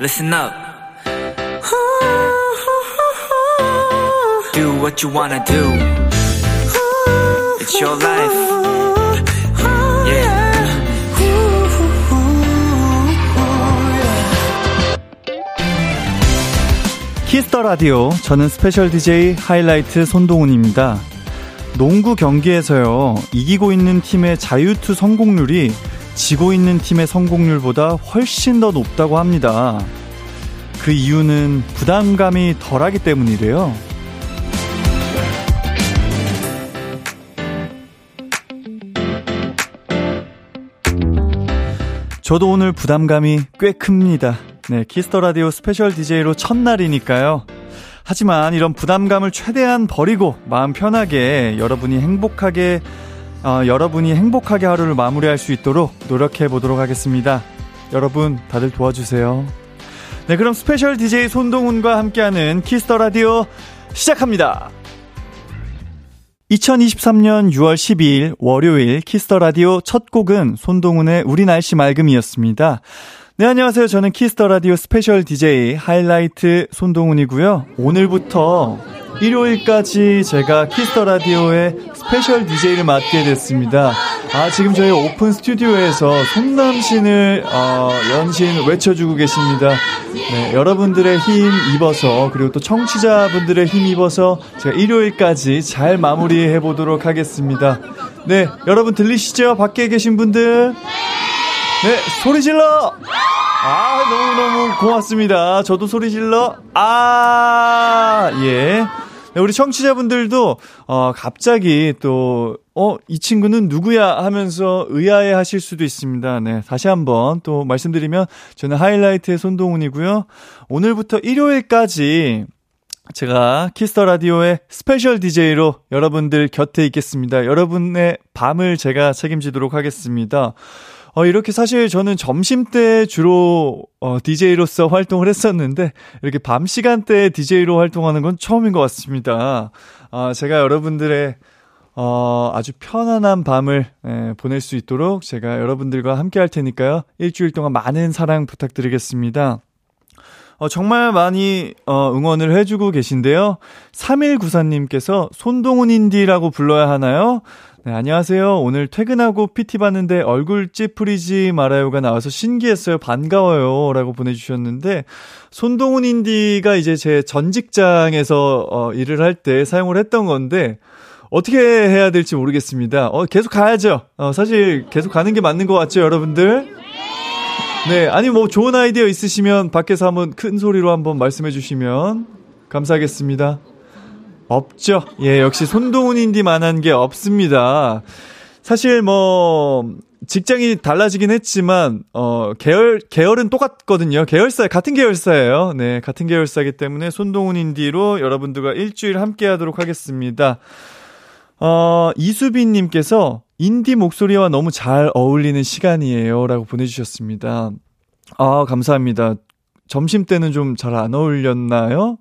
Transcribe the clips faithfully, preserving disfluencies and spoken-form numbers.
listen up. Do what you wanna do. It's your life. Yeah. 키스 더 라디오. 저는 스페셜 디제이 하이라이트 손동훈입니다. 농구 경기에서요, 이기고 있는 팀의 자유투 성공률이 지고 있는 팀의 성공률보다 훨씬 더 높다고 합니다. 그 이유는 부담감이 덜하기 때문이래요. 저도 오늘 부담감이 꽤 큽니다. 네, 키스 더 라디오 스페셜 디제이로 첫날이니까요. 하지만 이런 부담감을 최대한 버리고 마음 편하게 여러분이 행복하게 어, 여러분이 행복하게 하루를 마무리할 수 있도록 노력해 보도록 하겠습니다. 여러분 다들 도와주세요. 네, 그럼 스페셜 디제이 손동훈과 함께하는 키스 더 라디오 시작합니다. 이천이십삼 년 유월 십이일 월요일 키스 더 라디오 첫 곡은 손동훈의 우리 날씨 맑음이었습니다. 네, 안녕하세요. 저는 키스 더 라디오 스페셜 디제이 하이라이트 손동훈이고요. 오늘부터 일요일까지 제가 키스 더 라디오의 스페셜 디제이를 맡게 됐습니다. 아, 지금 저희 오픈 스튜디오에서 손남신을 어, 연신 외쳐주고 계십니다. 네, 여러분들의 힘 입어서, 그리고 또 청취자분들의 힘 입어서 제가 일요일까지 잘 마무리해 보도록 하겠습니다. 네, 여러분 들리시죠? 밖에 계신 분들? 네, 소리 질러! 아, 너무너무 고맙습니다. 저도 소리 질러. 아, 예. 네, 우리 청취자분들도, 어, 갑자기 또, 어, 이 친구는 누구야 하면서 의아해 하실 수도 있습니다. 네, 다시 한번 또 말씀드리면, 저는 하이라이트의 손동훈이고요. 오늘부터 일요일까지 제가 키스 더 라디오의 스페셜 디제이로 여러분들 곁에 있겠습니다. 여러분의 밤을 제가 책임지도록 하겠습니다. 어, 이렇게 사실 저는 점심때 주로 어, 디제이로서 활동을 했었는데, 이렇게 밤 시간대에 디제이로 활동하는 건 처음인 것 같습니다. 어, 제가 여러분들의 어, 아주 편안한 밤을 예, 보낼 수 있도록 제가 여러분들과 함께 할 테니까요. 일주일 동안 많은 사랑 부탁드리겠습니다. 어, 정말 많이 어, 응원을 해주고 계신데요. 삼일구사님께서 손동훈 인디라고 불러야 하나요? 네, 안녕하세요. 오늘 퇴근하고 피티 봤는데 얼굴 찌푸리지 말아요가 나와서 신기했어요. 반가워요. 라고 보내주셨는데, 손동훈 인디가 이제 제 전 직장에서 어, 일을 할 때 사용을 했던 건데, 어떻게 해야 될지 모르겠습니다. 어, 계속 가야죠. 어, 사실 계속 가는 게 맞는 것 같죠, 여러분들? 네, 아니 뭐 좋은 아이디어 있으시면 밖에서 한번 큰 소리로 한번 말씀해 주시면 감사하겠습니다. 없죠. 예, 역시 손동훈 인디만 한 게 없습니다. 사실 뭐 직장이 달라지긴 했지만 어 계열 계열은 똑같거든요. 계열사 같은 계열사예요. 네, 같은 계열사이기 때문에 손동훈 인디로 여러분들과 일주일 함께 하도록 하겠습니다. 어 이수빈 님께서 인디 목소리와 너무 잘 어울리는 시간이에요 라고 보내주셨습니다. 아, 감사합니다. 점심때는 좀 잘 안 어울렸나요?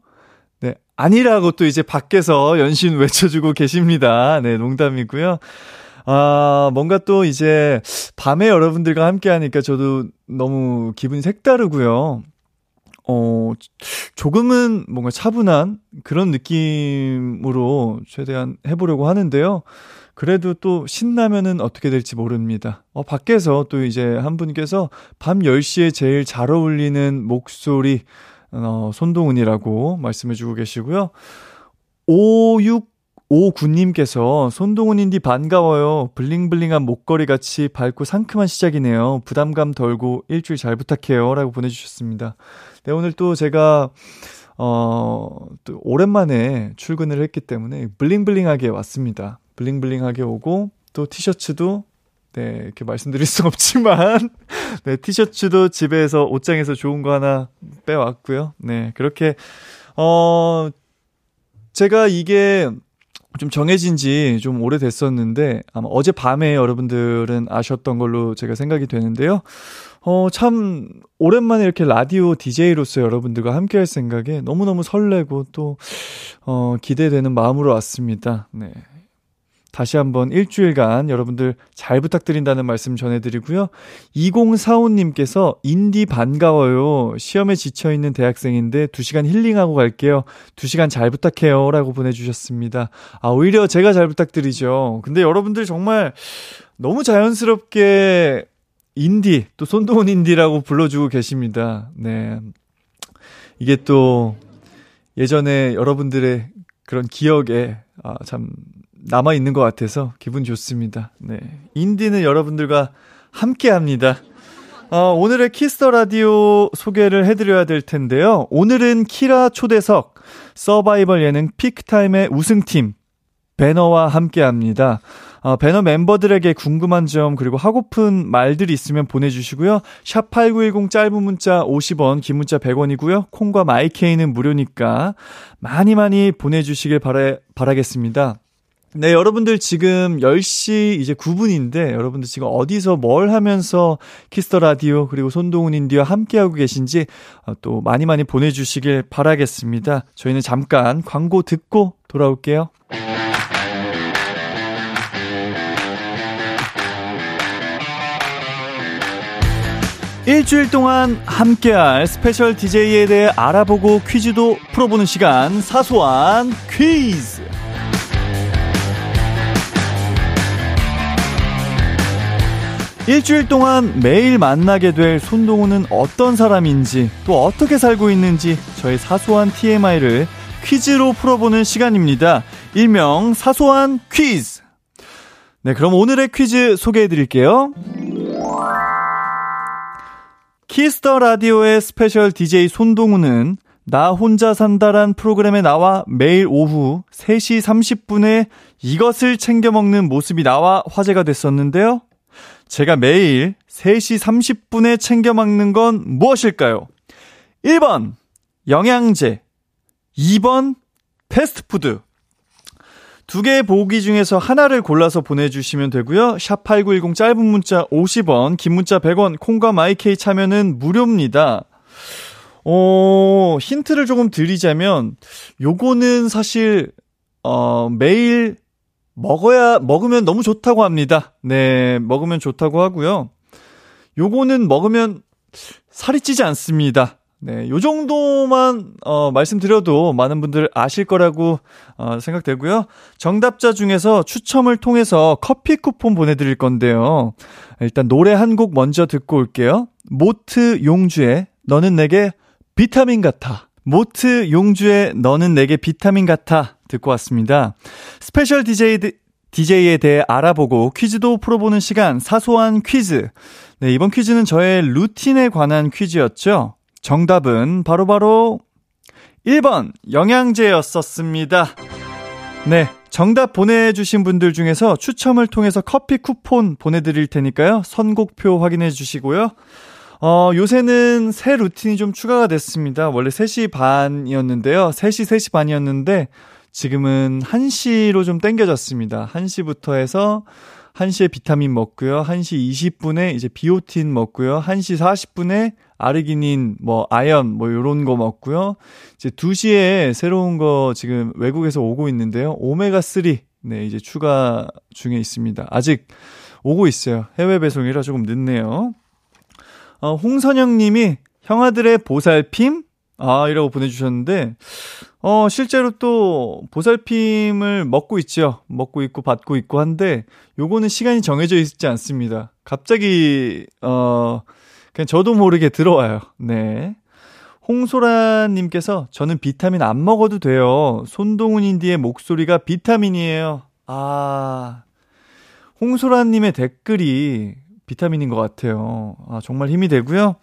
네, 아니라고 또 이제 밖에서 연신 외쳐주고 계십니다. 네, 농담이고요. 아, 뭔가 또 이제 밤에 여러분들과 함께 하니까 저도 너무 기분이 색다르고요. 어, 조금은 뭔가 차분한 그런 느낌으로 최대한 해보려고 하는데요. 그래도 또 신나면은 어떻게 될지 모릅니다. 어, 밖에서 또 이제 한 분께서 밤 열 시에 제일 잘 어울리는 목소리, 어, 손동훈이라고 말씀해주고 계시고요. 오육오구님께서 손동훈 인디 반가워요. 블링블링한 목걸이 같이 밝고 상큼한 시작이네요. 부담감 덜고 일주일 잘 부탁해요. 라고 보내주셨습니다. 네, 오늘 또 제가 어, 또 오랜만에 출근을 했기 때문에 블링블링하게 왔습니다. 블링블링하게 오고, 또 티셔츠도, 네, 이렇게 말씀드릴 순 없지만, 네, 티셔츠도 집에서 옷장에서 좋은 거 하나 빼왔고요. 네, 그렇게, 어, 제가 이게 좀 정해진 지 좀 오래됐었는데, 아마 어젯밤에 여러분들은 아셨던 걸로 제가 생각이 되는데요. 어, 참, 오랜만에 이렇게 라디오 디제이로서 여러분들과 함께 할 생각에 너무너무 설레고 또, 어, 기대되는 마음으로 왔습니다. 네. 다시 한번 일주일간 여러분들 잘 부탁드린다는 말씀 전해드리고요. 이공사오님께서 인디 반가워요. 시험에 지쳐있는 대학생인데 두 시간 힐링하고 갈게요. 두 시간 잘 부탁해요. 라고 보내주셨습니다. 아, 오히려 제가 잘 부탁드리죠. 근데 여러분들 정말 너무 자연스럽게 인디, 또 손동훈 인디라고 불러주고 계십니다. 네. 이게 또 예전에 여러분들의 그런 기억에 아, 참 남아있는 것 같아서 기분 좋습니다. 네. 인디는 여러분들과 함께합니다. 어, 오늘의 키스 더 라디오 소개를 해드려야 될 텐데요. 오늘은 키라 초대석 서바이벌 예능 피크타임의 우승팀 배너와 함께합니다. 어, 배너 멤버들에게 궁금한 점 그리고 하고픈 말들이 있으면 보내주시고요. 샵팔구일공 짧은 문자 오십 원, 긴 문자 백 원이고요. 콩과 마이케이는 무료니까 많이 많이 보내주시길 바라, 바라겠습니다. 네, 여러분들 지금 열 시 이제 구 분인데 여러분들 지금 어디서 뭘 하면서 키스 더 라디오 그리고 손동훈 인디와 함께하고 계신지 또 많이 많이 보내주시길 바라겠습니다. 저희는 잠깐 광고 듣고 돌아올게요. 일주일 동안 함께할 스페셜 디제이에 대해 알아보고 퀴즈도 풀어보는 시간, 사소한 퀴즈. 일주일 동안 매일 만나게 될 손동훈은 어떤 사람인지 또 어떻게 살고 있는지 저의 사소한 티엠아이를 퀴즈로 풀어보는 시간입니다. 일명 사소한 퀴즈. 네, 그럼 오늘의 퀴즈 소개해드릴게요. 키스 더 라디오의 스페셜 디제이 손동훈은 나 혼자 산다란 프로그램에 나와 매일 오후 세 시 삼십 분에 이것을 챙겨 먹는 모습이 나와 화제가 됐었는데요. 제가 매일 세 시 삼십 분에 챙겨 먹는 건 무엇일까요? 일 번 영양제, 이 번 패스트푸드. 두 개의 보기 중에서 하나를 골라서 보내주시면 되고요. 샵팔구일공 짧은 문자 오십 원, 긴 문자 백 원, 콩과 마이케이 참여는 무료입니다. 어, 힌트를 조금 드리자면 요거는 사실 어, 매일 먹어야, 먹으면 너무 좋다고 합니다. 네, 먹으면 좋다고 하고요. 요거는 먹으면 살이 찌지 않습니다. 네, 요 정도만, 어, 말씀드려도 많은 분들 아실 거라고, 어, 생각되고요. 정답자 중에서 추첨을 통해서 커피 쿠폰 보내드릴 건데요. 일단 노래 한 곡 먼저 듣고 올게요. 모트 용주의 너는 내게 비타민 같아. 모트 용주의 너는 내게 비타민 같아. 듣고 왔습니다. 스페셜 디제이, 디제이에 대해 알아보고 퀴즈도 풀어보는 시간, 사소한 퀴즈. 네, 이번 퀴즈는 저의 루틴에 관한 퀴즈였죠. 정답은 바로바로 일 번 영양제였었습니다. 네, 정답 보내주신 분들 중에서 추첨을 통해서 커피 쿠폰 보내드릴 테니까요. 선곡표 확인해 주시고요. 어, 요새는 새 루틴이 좀 추가가 됐습니다. 원래 세 시 반이었는데요. 세 시, 세 시 반이었는데 지금은 한 시로 좀 땡겨졌습니다. 한 시부터 해서 한 시에 비타민 먹고요. 한 시 이십 분에 이제 비오틴 먹고요. 한 시 사십 분에 아르기닌, 뭐, 아연, 뭐, 요런 거 먹고요. 이제 두 시에 새로운 거 지금 외국에서 오고 있는데요. 오메가삼. 네, 이제 추가 중에 있습니다. 아직 오고 있어요. 해외 배송이라 조금 늦네요. 어, 홍선영 님이 형아들의 보살핌? 아, 이라고 보내주셨는데, 어, 실제로 또 보살핌을 먹고 있죠. 먹고 있고 받고 있고 한데, 요거는 시간이 정해져 있지 않습니다. 갑자기, 어, 그냥 저도 모르게 들어와요. 네. 홍소라님께서 저는 비타민 안 먹어도 돼요. 손동훈 인디의 목소리가 비타민이에요. 아, 홍소라님의 댓글이 비타민인 것 같아요. 아, 정말 힘이 되고요.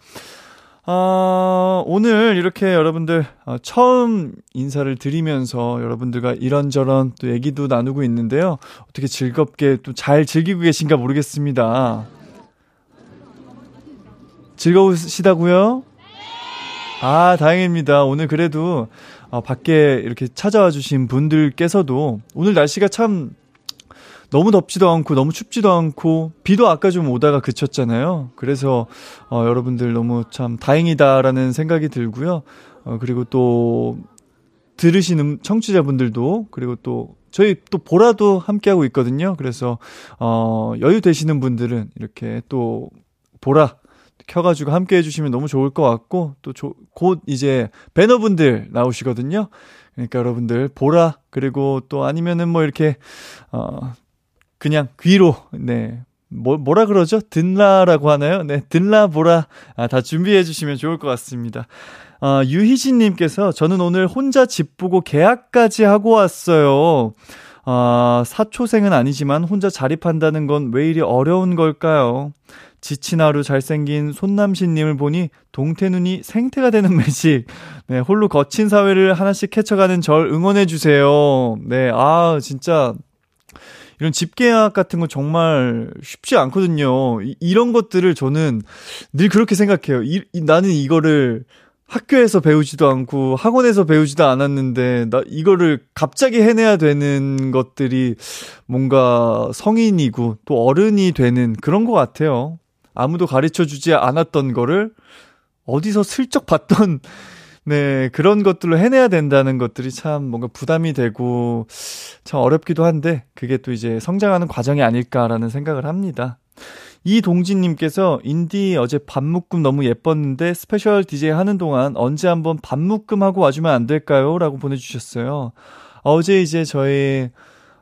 아, 오늘 이렇게 여러분들 처음 인사를 드리면서 여러분들과 이런저런 또 얘기도 나누고 있는데요. 어떻게 즐겁게 또 잘 즐기고 계신가 모르겠습니다. 즐거우시다고요? 아, 다행입니다. 오늘 그래도 밖에 이렇게 찾아와 주신 분들께서도 오늘 날씨가 참 너무 덥지도 않고 너무 춥지도 않고 비도 아까 좀 오다가 그쳤잖아요. 그래서 어, 여러분들 너무 참 다행이다라는 생각이 들고요. 어, 그리고 또 들으시는 청취자분들도, 그리고 또 저희 또 보라도 함께하고 있거든요. 그래서 어, 여유 되시는 분들은 이렇게 또 보라 켜가지고 함께해 주시면 너무 좋을 것 같고, 또 곧 이제 배너분들 나오시거든요. 그러니까 여러분들 보라, 그리고 또 아니면은 뭐 이렇게 어, 그냥 귀로, 네, 뭐, 뭐라 그러죠? 듣라라고 하나요? 네, 듣라, 보라, 아, 다 준비해 주시면 좋을 것 같습니다. 어, 유희진님께서, 저는 오늘 혼자 집 보고 계약까지 하고 왔어요. 아, 사초생은 아니지만 혼자 자립한다는 건 왜 이리 어려운 걸까요? 지친 하루 잘생긴 손남신님을 보니 동태눈이 생태가 되는 매직. 네, 홀로 거친 사회를 하나씩 캐쳐가는 절 응원해주세요. 네, 아, 진짜. 이런 집계약 같은 건 정말 쉽지 않거든요. 이, 이런 것들을 저는 늘 그렇게 생각해요. 이, 이, 나는 이거를 학교에서 배우지도 않고 학원에서 배우지도 않았는데 나 이거를 갑자기 해내야 되는 것들이 뭔가 성인이고 또 어른이 되는 그런 것 같아요. 아무도 가르쳐주지 않았던 거를 어디서 슬쩍 봤던, 네, 그런 것들로 해내야 된다는 것들이 참 뭔가 부담이 되고 참 어렵기도 한데, 그게 또 이제 성장하는 과정이 아닐까라는 생각을 합니다. 이동진님께서, 인디 어제 밤묶음 너무 예뻤는데 스페셜 디제이 하는 동안 언제 한번 밤묶음 하고 와주면 안 될까요? 라고 보내주셨어요. 어제 이제 저희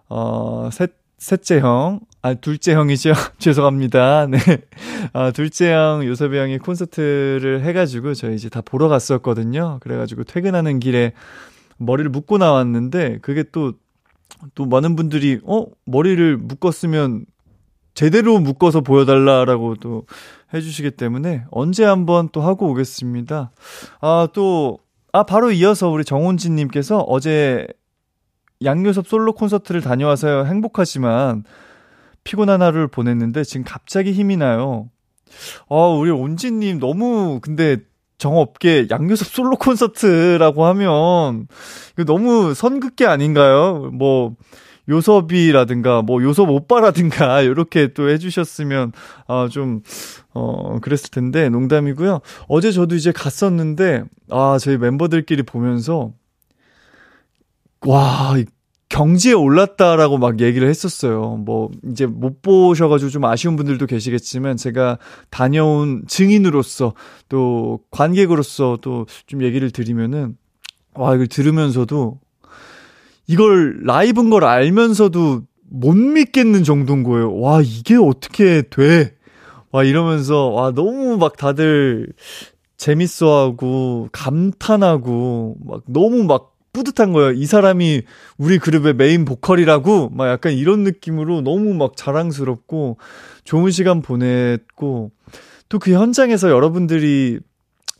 어, 셋, 셋째 형, 아, 둘째 형이죠. 죄송합니다. 네. 아, 둘째 형, 요섭이 형이 콘서트를 해가지고 저희 이제 다 보러 갔었거든요. 그래가지고 퇴근하는 길에 머리를 묶고 나왔는데, 그게 또, 또 많은 분들이, 어? 머리를 묶었으면 제대로 묶어서 보여달라라고 또 해주시기 때문에 언제 한번 또 하고 오겠습니다. 아, 또, 아, 바로 이어서 우리 정온진님께서, 어제 양요섭 솔로 콘서트를 다녀와서요, 행복하지만 피곤한 하루를 보냈는데 지금 갑자기 힘이 나요. 아, 우리 온지님 너무, 근데 정없게 양요섭 솔로 콘서트라고 하면 너무 선긋기 아닌가요? 뭐 요섭이라든가 뭐 요섭 오빠라든가 이렇게 또 해주셨으면 아, 좀 어, 그랬을 텐데, 농담이고요. 어제 저도 이제 갔었는데, 아, 저희 멤버들끼리 보면서 와, 경지에 올랐다라고 막 얘기를 했었어요. 뭐 이제 못 보셔가지고 좀 아쉬운 분들도 계시겠지만, 제가 다녀온 증인으로서 또 관객으로서 또 좀 얘기를 드리면은, 와, 이걸 들으면서도, 이걸 라이브인 걸 알면서도 못 믿겠는 정도인 거예요. 와, 이게 어떻게 돼? 와, 이러면서, 와, 너무 막 다들 재밌어하고 감탄하고 막 너무 막 뿌듯한 거예요. 이 사람이 우리 그룹의 메인 보컬이라고, 막 약간 이런 느낌으로 너무 막 자랑스럽고 좋은 시간 보냈고, 또 그 현장에서 여러분들이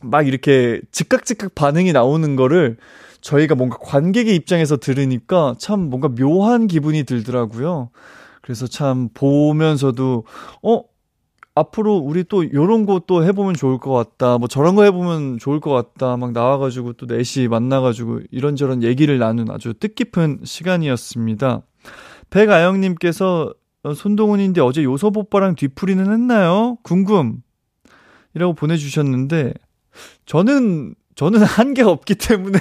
막 이렇게 즉각즉각 반응이 나오는 거를 저희가 뭔가 관객의 입장에서 들으니까 참 뭔가 묘한 기분이 들더라고요. 그래서 참 보면서도 어? 앞으로 우리 또 요런 거 또 해보면 좋을 것 같다, 뭐 저런 거 해보면 좋을 것 같다, 막 나와가지고 또 넷이 만나가지고 이런저런 얘기를 나눈 아주 뜻깊은 시간이었습니다. 백아영님께서, 손동훈인데 어제 요섭 오빠랑 뒤풀이는 했나요? 궁금! 이라고 보내주셨는데, 저는, 저는 한계가 없기 때문에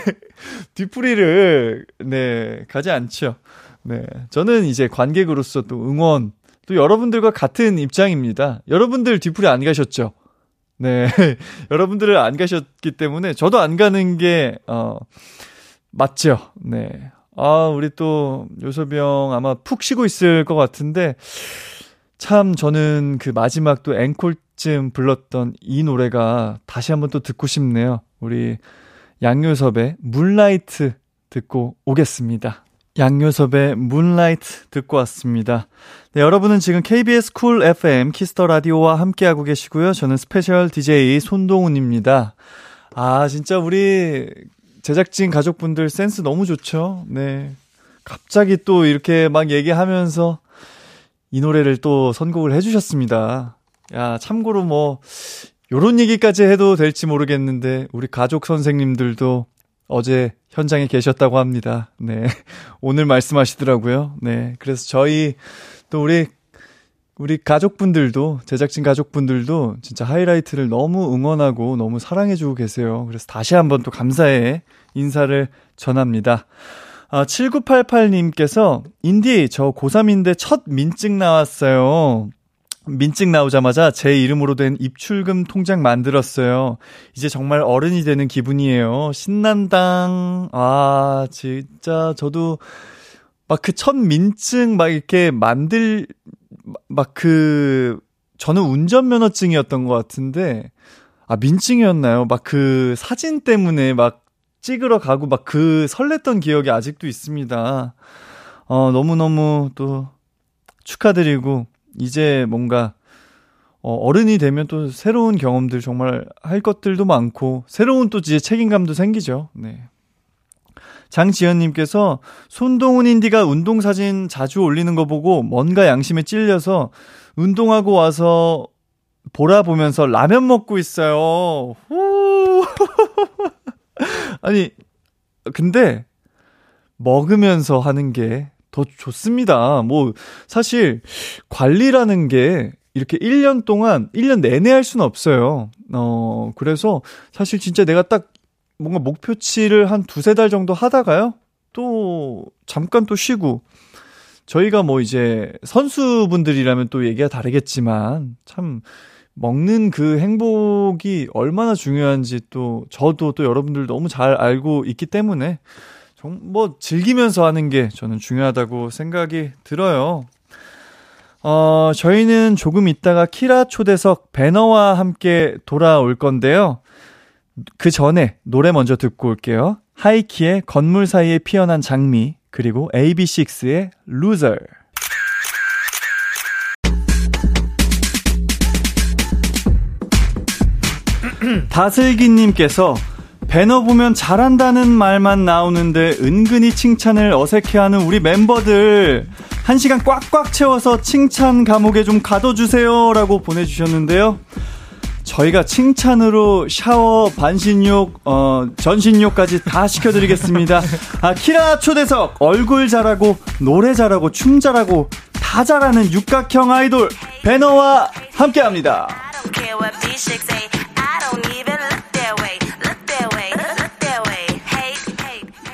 뒤풀이를, 네, 가지 않죠. 네. 저는 이제 관객으로서 또 응원, 또 여러분들과 같은 입장입니다. 여러분들 뒤풀이 안 가셨죠? 네. 여러분들을 안 가셨기 때문에 저도 안 가는 게, 어, 맞죠. 네. 아, 우리 또 요섭이 형 아마 푹 쉬고 있을 것 같은데, 참 저는 그 마지막 또 앵콜쯤 불렀던 이 노래가 다시 한번 또 듣고 싶네요. 우리 양요섭의 문라이트 듣고 오겠습니다. 양요섭의 문라이트 듣고 왔습니다. 네, 여러분은 지금 케이비에스 쿨 에프엠 키스 더 라디오와 함께하고 계시고요. 저는 스페셜 디제이 손동훈입니다. 아, 진짜 우리 제작진 가족분들 센스 너무 좋죠. 네, 갑자기 또 이렇게 막 얘기하면서 이 노래를 또 선곡을 해주셨습니다. 야, 참고로 뭐 요런 얘기까지 해도 될지 모르겠는데 우리 가족 선생님들도 어제 현장에 계셨다고 합니다. 네. 오늘 말씀하시더라고요. 네. 그래서 저희 또 우리 우리 가족분들도, 제작진 가족분들도 진짜 하이라이트를 너무 응원하고 너무 사랑해주고 계세요. 그래서 다시 한번 또 감사의 인사를 전합니다. 아, 칠구팔팔님께서 인디, 저 고삼인데 첫 민증 나왔어요. 민증 나오자마자 제 이름으로 된 입출금 통장 만들었어요. 이제 정말 어른이 되는 기분이에요. 신난당. 아, 진짜 저도 막 그 첫 민증 막 이렇게 만들... 막 그 저는 운전면허증이었던 것 같은데 아 민증이었나요? 막 그 사진 때문에 막 찍으러 가고 막 그 설렜던 기억이 아직도 있습니다. 어 너무너무 또 축하드리고 이제 뭔가 어, 어른이 되면 또 새로운 경험들 정말 할 것들도 많고 새로운 또 이제 책임감도 생기죠. 네. 장지연님께서 손동훈 인디가 운동사진 자주 올리는 거 보고 뭔가 양심에 찔려서 운동하고 와서 보라 보면서 라면 먹고 있어요. 아니 근데 먹으면서 하는 게 더 좋습니다. 뭐 사실 관리라는 게 이렇게 일 년 동안 일 년 내내 할 수는 없어요. 어 그래서 사실 진짜 내가 딱 뭔가 목표치를 한 두세 달 정도 하다가요 또 잠깐 또 쉬고 저희가 뭐 이제 선수분들이라면 또 얘기가 다르겠지만 참 먹는 그 행복이 얼마나 중요한지 또 저도 또 여러분들 너무 잘 알고 있기 때문에 뭐 즐기면서 하는 게 저는 중요하다고 생각이 들어요. 어, 저희는 조금 있다가 키라 초대석 배너와 함께 돌아올 건데요. 그 전에 노래 먼저 듣고 올게요. 하이키의 건물 사이에 피어난 장미, 그리고 에이비식스의 루저. 다슬기님께서 배너 보면 잘한다는 말만 나오는데 은근히 칭찬을 어색해하는 우리 멤버들 한 시간 꽉꽉 채워서 칭찬 감옥에 좀 가둬주세요 라고 보내주셨는데요. 저희가 칭찬으로 샤워, 반신욕, 어, 전신욕까지 다 시켜드리겠습니다. 아, 키라 초대석 얼굴 잘하고 노래 잘하고 춤 잘하고 다 잘하는 육각형 아이돌 배너와 함께합니다.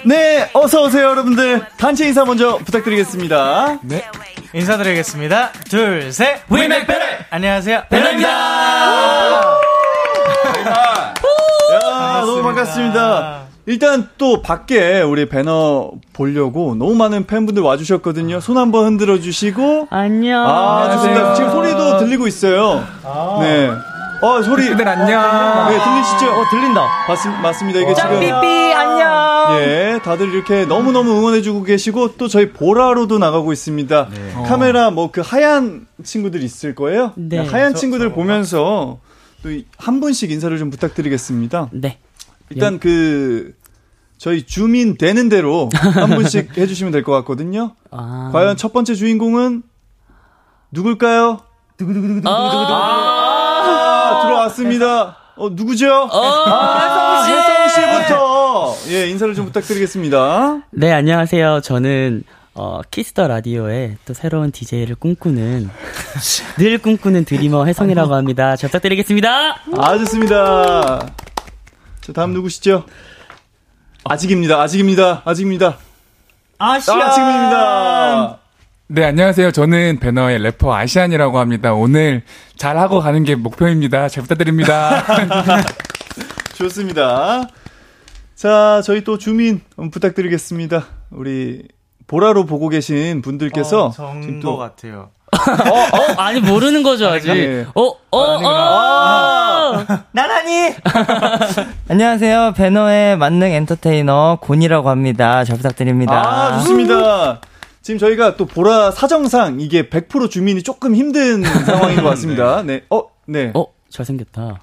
네, 어서 오세요 여러분들. 단체 인사 먼저 부탁드리겠습니다. 네. 인사드리겠습니다. 둘, 셋. We make better. 안녕하세요. 배너입니다. 야, 너무 반갑습니다. 일단 또 밖에 우리 배너 보려고 너무 많은 팬분들 와주셨거든요. 손 한번 흔들어 주시고. 안녕. 아, 좋습니다. 지금 소리도 들리고 있어요. 아. 네. 어, 소리. 네, 안녕. 네, 들리시죠? 어, 들린다. 맞습, 맞습니다. 이게 지금. 짱삐삐, 안녕. 예, 다들 이렇게 너무너무 응원해주고 계시고, 또 저희 보라로도 나가고 있습니다. 네. 어. 카메라, 뭐, 그 하얀 친구들 있을 거예요? 네. 하얀 저, 친구들 저, 보면서, 또 한 분씩 인사를 좀 부탁드리겠습니다. 네. 일단 예. 그, 저희 주민 되는 대로 한 분씩 해주시면 될 것 같거든요. 아. 과연 첫 번째 주인공은 누굴까요? 두구두구두구두구두구. 아. 들어왔습니다. 어, 누구죠? 혜성 씨부터 예, 인사를 좀 부탁드리겠습니다. 네, 안녕하세요. 저는 어, 키스 더 라디오에 또 새로운 디제이를 꿈꾸는 늘 꿈꾸는 드리머 혜성이라고 합니다. 잘 부탁드리겠습니다. 아, 좋습니다. 자, 다음 누구시죠? 아직입니다. 아직입니다. 아직입니다. 아시안. 아직입니다. 네, 안녕하세요. 저는 배너의 래퍼 아시안이라고 합니다. 오늘 잘하고 가는 게 목표입니다. 잘 부탁드립니다. 좋습니다. 자, 저희 또 주민 부탁드리겠습니다. 우리 보라로 보고 계신 분들께서. 어, 정도 또... 같아요. 어, 어, 아니, 모르는 거죠, 아직. 네. 어, 어, 어! 나라니! 안녕하세요. 배너의 만능 엔터테이너 곤이라고 합니다. 잘 부탁드립니다. 아, 좋습니다. 지금 저희가 또 보라 사정상 이게 백 퍼센트 주민이 조금 힘든 상황인 것 같습니다. 네. 어, 네. 어, 잘생겼다.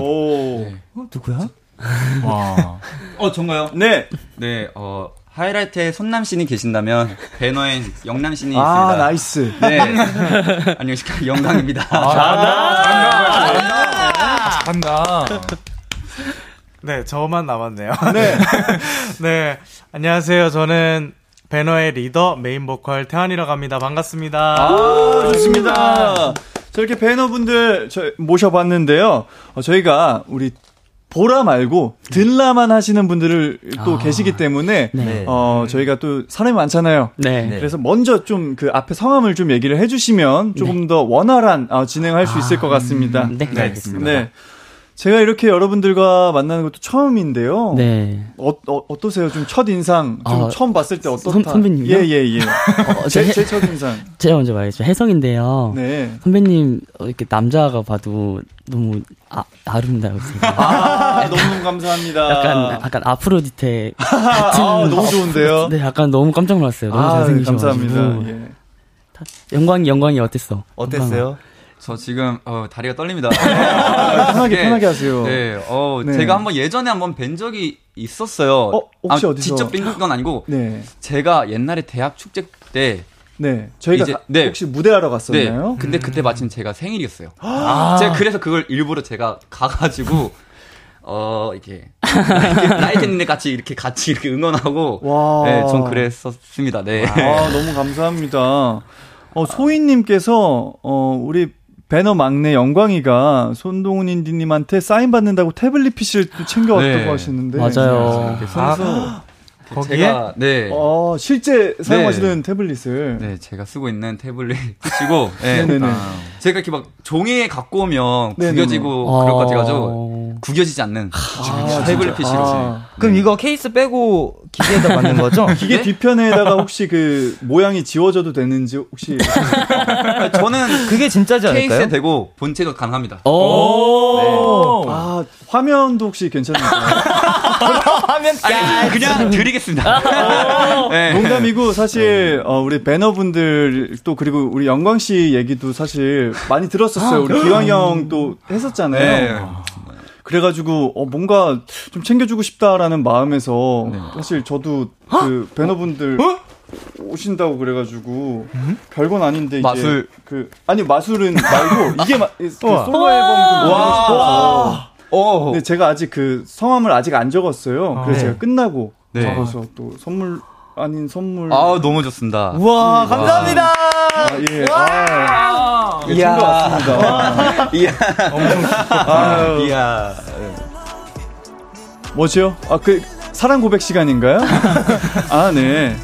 오, 네. 어, 누구야? 와. 어, 정가요? 네. 네, 어, 하이라이트에 손남신이 계신다면, 배너에 영남신이 아, 있습니다. 아, 나이스. 네. 안녕하십니까. 영광입니다. 아, 잘한다. 잘한다. 잘한다. 잘한다. 네, 저만 남았네요. 네. 네. 안녕하세요. 저는 배너의 리더 메인보컬 태환이라고 합니다. 반갑습니다. 아, 좋습니다. 저렇게 배너분들 저희 모셔봤는데요. 어, 저희가 우리 보라 말고 들라만 하시는 분들을 또 아, 계시기 때문에 네. 어 저희가 또 사람이 많잖아요. 네. 그래서 먼저 좀 그 앞에 성함을 좀 얘기를 해주시면 조금 네. 더 원활한 어, 진행할 수 있을 아, 것 같습니다. 음, 네, 네, 알겠습니다. 네. 제가 이렇게 여러분들과 만나는 것도 처음인데요. 네. 어, 어, 어떠세요? 좀 첫 인상, 좀 어, 처음 봤을 때 어떻다? 선배님요? 예, 예, 예. 어, 제, 제 첫 인상. 제가 먼저 말했죠. 혜성인데요. 네. 선배님, 이렇게 남자가 봐도 너무 아, 아름다우세요. 아, 너무 감사합니다. 약간, 약간 아프로디테. 같은 아, 너무 좋은데요? 네, 약간 너무 깜짝 놀랐어요. 너무 아, 잘생기셔서. 네, 감사합니다. 예. 영광이, 영광이 어땠어? 어땠어요? 영광아. 저 지금 어, 다리가 떨립니다. 편하게 네, 편하게 하세요. 네, 어 네. 제가 한번 예전에 한번 뵌 적이 있었어요. 어, 혹시 아, 어디서? 직접 뵌 건 아니고. 네. 제가 옛날에 대학 축제 때. 네. 저희가 이제, 다, 네. 혹시 무대하러 갔었나요? 네. 근데 음. 그때 마침 제가 생일이었어요. 아. 제가 그래서 그걸 일부러 제가 가가지고 어 이렇게 나이트님들 같이 이렇게 같이 이렇게 응원하고. 와. 네, 전 그랬었습니다. 네. 아, 너무 감사합니다. 어 소희님께서 어 우리 배너 막내 영광이가 손동훈 인디님한테 사인 받는다고 태블릿 피시를 또 챙겨왔다고 네. 하시는데 맞아요. 아, 거기에 제가, 네. 어, 실제 사용하시는 네. 태블릿을 네 제가 쓰고 있는 태블릿 피시고 네. 네네네. 아. 제가 이렇게 막 종이에 갖고 오면 네네네. 구겨지고 아. 그럴 것 같아가지고 구겨지지 않는 아, 태블릿 피시로. 아. 네. 그럼 이거 케이스 빼고 기계에다 맞는 거죠? 기계 네? 뒤편에다가 혹시 그 모양이 지워져도 되는지 혹시 저는 그게 진짜지 않을까요? 케이스에 대고 본체도 가능합니다. 오~ 네. 아 화면도 혹시 괜찮을까요? 화면 아니, 그냥 드리겠습니다. 네. 농담이고 사실 어, 우리 배너분들 또 그리고 우리 영광 씨 얘기도 사실 많이 들었었어요. 아, 우리 기왕 형 또 했었잖아요. 네. 그래가지고 어, 뭔가 좀 챙겨주고 싶다라는 마음에서 네. 사실 저도 그 배너분들 어? 오신다고 그래가지고 음? 별건 아닌데 마술. 이제 그 아니 마술은 말고 이게 마, 그 솔로 앨범 좀 보고 싶어서 어. 근데 제가 아직 그 성함을 아직 안 적었어요. 아, 그래서 네. 제가 끝나고 네. 적어서 또 선물 아닌 선물 아 너무 좋습니다. 우와 음, 감사합니다. 와. 아, 예. 아, 예, 준 것 같습니다. 이야. 엄청 좋다. 이야. 뭐지요? 아, 그, 사랑 고백 시간인가요? 아, 네.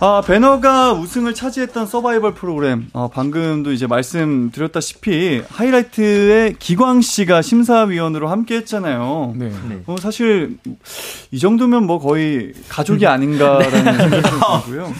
아, 배너가 우승을 차지했던 서바이벌 프로그램. 아, 방금도 이제 말씀드렸다시피, 하이라이트의 기광 씨가 심사위원으로 함께 했잖아요. 네. 네. 어, 사실, 이 정도면 뭐 거의 가족이 아닌가라는 생각이 들고요.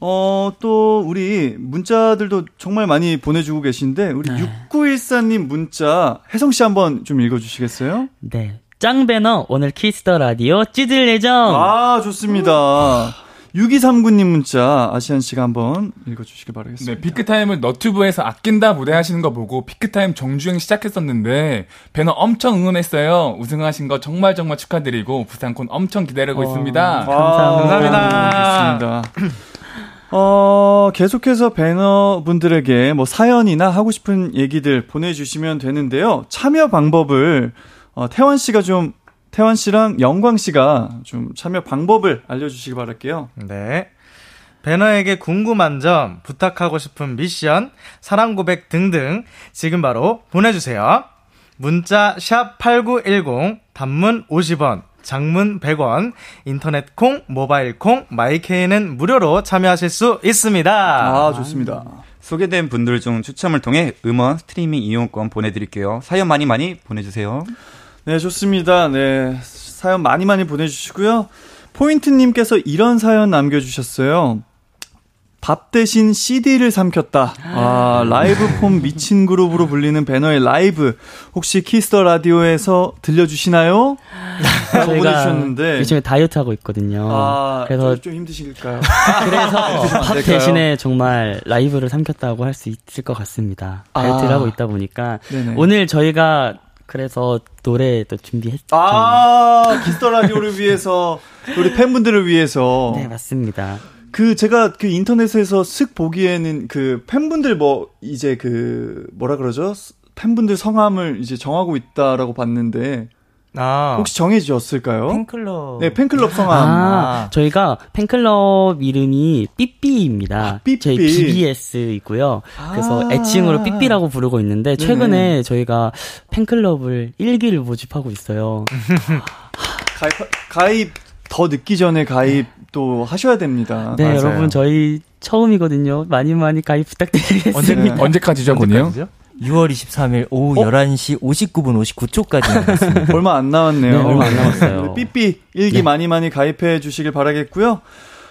어, 또, 우리, 문자들도 정말 많이 보내주고 계신데, 우리 네. 육구일사님 문자, 혜성씨 한번 좀 읽어주시겠어요? 네. 짱 배너, 오늘 키스 더 라디오 찌들 예정! 아, 좋습니다. 육이삼구님 문자, 아시안씨가 한번 읽어주시길 바라겠습니다. 네, 피크타임을 너튜브에서 아낀다 무대 하시는 거 보고, 피크타임 정주행 시작했었는데, 배너 엄청 응원했어요. 우승하신 거 정말 정말 축하드리고, 부산콘 엄청 기다리고 어, 있습니다. 감사합니다. 감사합니다. 감사합니다. 어, 계속해서 배너분들에게 뭐 사연이나 하고 싶은 얘기들 보내주시면 되는데요. 참여 방법을, 어, 태환 씨가 좀, 태환 씨랑 영광 씨가 좀 참여 방법을 알려주시기 바랄게요. 네. 배너에게 궁금한 점, 부탁하고 싶은 미션, 사랑 고백 등등 지금 바로 보내주세요. 문자 샵팔구일공, 단문 오십 원. 장문 백 원, 인터넷 콩, 모바일 콩, 마이케이는 무료로 참여하실 수 있습니다. 아, 좋습니다. 소개된 분들 중 추첨을 통해 음원 스트리밍 이용권 보내드릴게요. 사연 많이 많이 보내주세요. 네, 좋습니다. 네, 사연 많이 많이 보내주시고요. 포인트님께서 이런 사연 남겨주셨어요. 밥 대신 씨디를 삼켰다. 아, 라이브 폼 미친 그룹으로 불리는 배너의 라이브. 혹시 키스 더 라디오에서 들려주시나요? 라고 보내주셨는데. 요즘에 다이어트 하고 있거든요. 아, 그래서. 좀 힘드실까요? 그래서 밥 대신에 정말 라이브를 삼켰다고 할 수 있을 것 같습니다. 다이어트를 아, 하고 있다 보니까. 네네. 오늘 저희가 그래서 노래 또 준비했죠. 아, 키스 더 라디오를 위해서, 우리 팬분들을 위해서. 네, 맞습니다. 그, 제가 그 인터넷에서 쓱 보기에는 그 팬분들 뭐, 이제 그, 뭐라 그러죠? 팬분들 성함을 이제 정하고 있다라고 봤는데. 아. 혹시 정해주셨을까요? 팬클럽. 네, 팬클럽 성함. 아, 아. 저희가 팬클럽 이름이 삐삐입니다. 아, 삐삐. 저희 비비에스이고요. 아. 그래서 애칭으로 삐삐라고 부르고 있는데, 최근에 네네. 저희가 팬클럽을 일 기를 모집하고 있어요. 가입, 가입, 더 늦기 전에 가입 또 하셔야 됩니다. 네, 맞아요. 여러분, 저희 처음이거든요. 많이 많이 가입 부탁드리겠습니다. 언제, 네. 언제까지죠, 군요? 유월 이십삼일 오후 어? 열한 시 오십구 분 오십구 초까지 나왔습니다. 얼마 안 남았네요. 네, 얼마 안 남았어요. 삐삐 일기 네. 많이 많이 가입해 주시길 바라겠고요.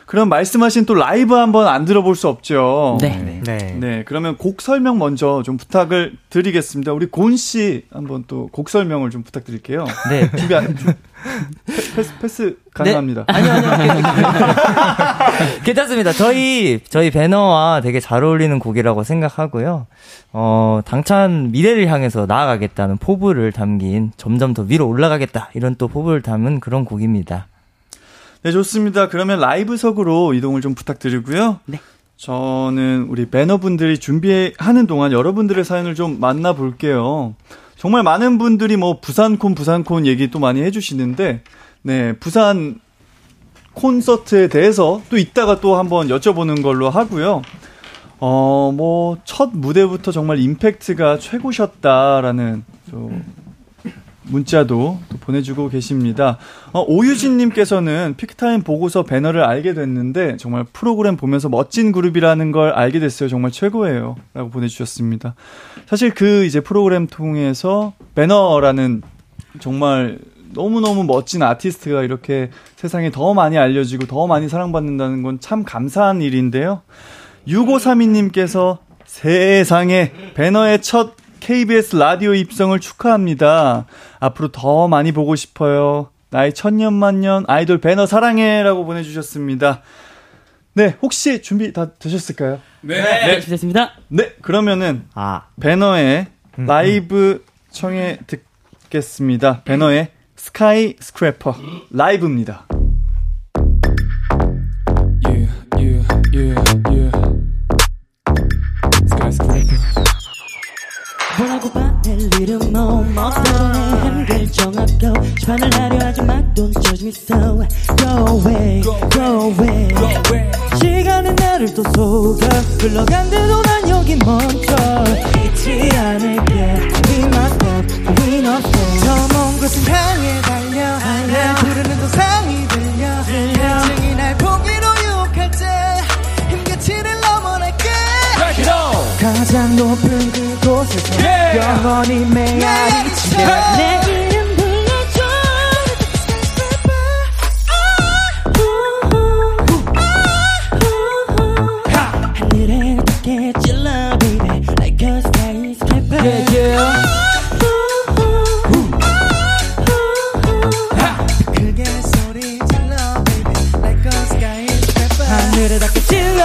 그럼 말씀하신 또 라이브 한번 안 들어볼 수 없죠. 네. 네. 네. 네. 그러면 곡 설명 먼저 좀 부탁을 드리겠습니다. 우리 곤 씨 한번 또 곡 설명을 좀 부탁드릴게요. 네. 준비 안 좀 패스, 패스 가능합니다. 네? 아니요, 아니요. 괜찮습니다. 저희, 저희 배너와 되게 잘 어울리는 곡이라고 생각하고요. 어, 당찬 미래를 향해서 나아가겠다는 포부를 담긴 점점 더 위로 올라가겠다. 이런 또 포부를 담은 그런 곡입니다. 네, 좋습니다. 그러면 라이브석으로 이동을 좀 부탁드리고요. 네. 저는 우리 배너분들이 준비하는 동안 여러분들의 사연을 좀 만나볼게요. 정말 많은 분들이 뭐 부산콘 부산콘 얘기 또 많이 해주시는데, 네, 부산 콘서트에 대해서 또 이따가 또 한번 여쭤보는 걸로 하고요. 어, 뭐 첫 무대부터 정말 임팩트가 최고셨다라는 또 문자도 또 보내주고 계십니다. 어, 오유진님께서는 피크타임 보고서 배너를 알게 됐는데 정말 프로그램 보면서 멋진 그룹이라는 걸 알게 됐어요. 정말 최고예요. 라고 보내주셨습니다. 사실 그 이제 프로그램 통해서 배너라는 정말 너무너무 멋진 아티스트가 이렇게 세상에 더 많이 알려지고 더 많이 사랑받는다는 건 참 감사한 일인데요. 육오삼이님께서 세상에 배너의 첫 케이비에스 라디오 입성을 축하합니다. 앞으로 더 많이 보고 싶어요. 나의 천년만년 아이돌 배너 사랑해 라고 보내주셨습니다. 네, 혹시 준비 다 되셨을까요? 네, 네. 됐습니다. 네, 그러면은 아. 배너의 음, 라이브 음. 청해 듣겠습니다. 배너의 스카이 스크래퍼 라이브입니다. yeah, yeah, yeah, yeah. 스카이 스크래퍼 뭐라고 받을 일은 뭐 멋대로네 한글 정합고 시판을 하려 하지만 돈 조심 있어 Go away, go away 시간은 나를 또 속여 흘러간대도 난 여기 멈춰 잊지 않을게 We not stop, we not stop 저 먼 곳을 향해 달려 날 부르는 도상이 들려 증이 날 보기로 유혹할 때 힘겨치를 넘어날게 Break it on 가장 높은 그 Yeah. 영원히 내 안에 있어 내 이름 불러줘 하늘에 어떻게 찔러 baby like a sky skipper yeah, yeah. 크게 소리 질러 baby like a sky skipper 하늘에 닿게 찔러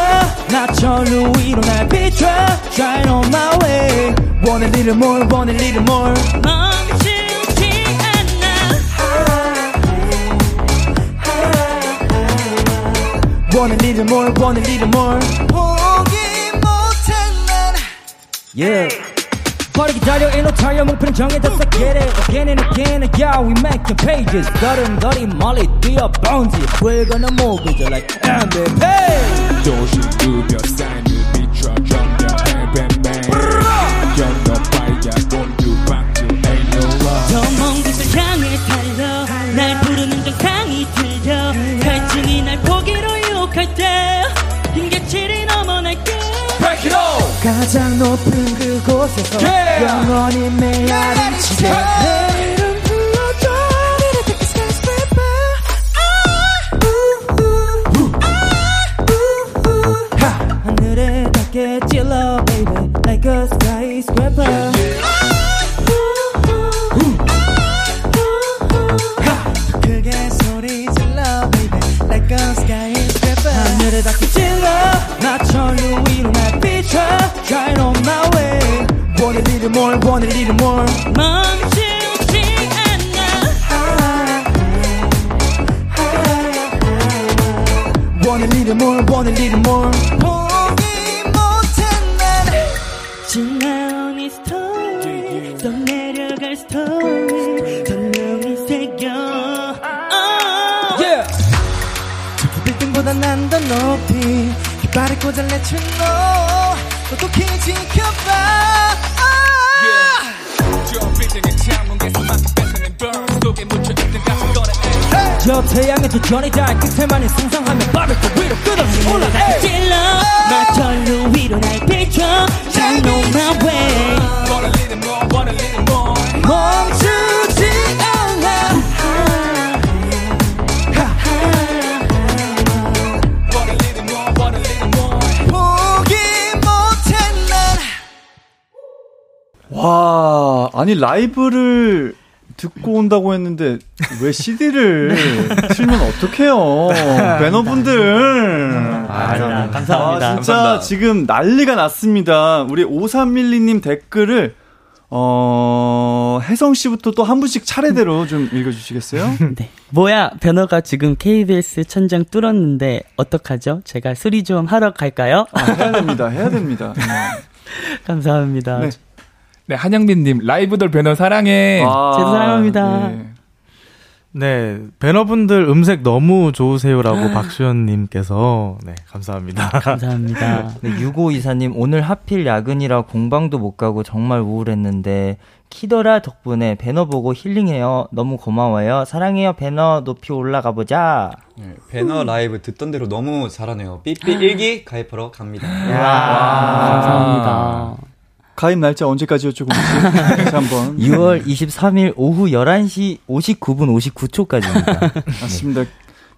나처럼 위로 날 비춰 Shine on my way Want a little more, want a little more 멈추지 않아 Want a little more, want a little more 포기 못해 난 Yeah 버리기 달려 일로 달려 목표는 정해졌어 Get it again and again Yeah we making pages 걸음걸이 멀리 뛰어 bounce We're gonna move it like 엠브이피 도시 두벼 사인을 비춰 정렬 뱅뱅뱅 저먼 곳을 향해 달려 날 부르는 정상이 들려 갈증이 날 포기로 유혹할 때 핑계치리 넘어날게 Break it all 가장 높은 그곳에서 yeah. 영원히 내 안에 있어 내 이름 불러줘 Little bit of skyscraper 아 하늘에 닿게 찔러 baby like a skyscraper yeah, yeah. Shine on my way Want a little more, want a little more 멈추지 않아 Want a little more, want a little more 포기 못해 난 지나온 이 스토리 또 내려갈 스토리 더 눈이 새 난 더 높이 깃발을 꽂아 let you know 똑똑히 지켜봐 yeah. 저 빌딩의 창문 개수만큼 뺏어낸 burn 속에 묻혀있던 가슴 꺼내 hey. 저 태양의 주전이 닿을 끝에만이 상상하며 밥을 또 위로 끝없이 올라가 hey. 찔러 나 절로 위로 날 비춰 I know my way Wanna lead it more, wanna lead it more 멈추지 않아 와, 아니 라이브를 듣고 온다고 했는데 왜 씨디를 틀면 어떡해요 배너분들. 아, 감사합니다. 감사합니다. 아, 진짜 감사합니다. 지금 난리가 났습니다. 우리 오삼일이 님 댓글을 어, 혜성 씨부터 또 한 분씩 차례대로 좀 읽어주시겠어요? 네. 뭐야, 배너가 지금 케이비에스 천장 뚫었는데 어떡하죠? 제가 수리 좀 하러 갈까요? 아, 해야 됩니다. 해야 됩니다. 감사합니다. 네. 네, 한영민님 라이브들 배너 사랑해. 아, 제도 사랑합니다. 네. 네, 배너분들 음색 너무 좋으세요라고 박수현님께서 네 감사합니다. 감사합니다. 네, 육오이사 님 오늘 하필 야근이라 공방도 못 가고 정말 우울했는데 키더라 덕분에 배너 보고 힐링해요. 너무 고마워요. 사랑해요 배너. 높이 올라가 보자. 네, 배너 라이브 듣던 대로 너무 잘하네요. 삐삐 일기 가입하러 갑니다. 와, 와. 감사합니다. 가입 날짜 언제까지였죠, 공식? 다시 한번. 유월 이십삼일 오후 열한 시 오십구 분 오십구 초까지입니다. 맞습니다. 네.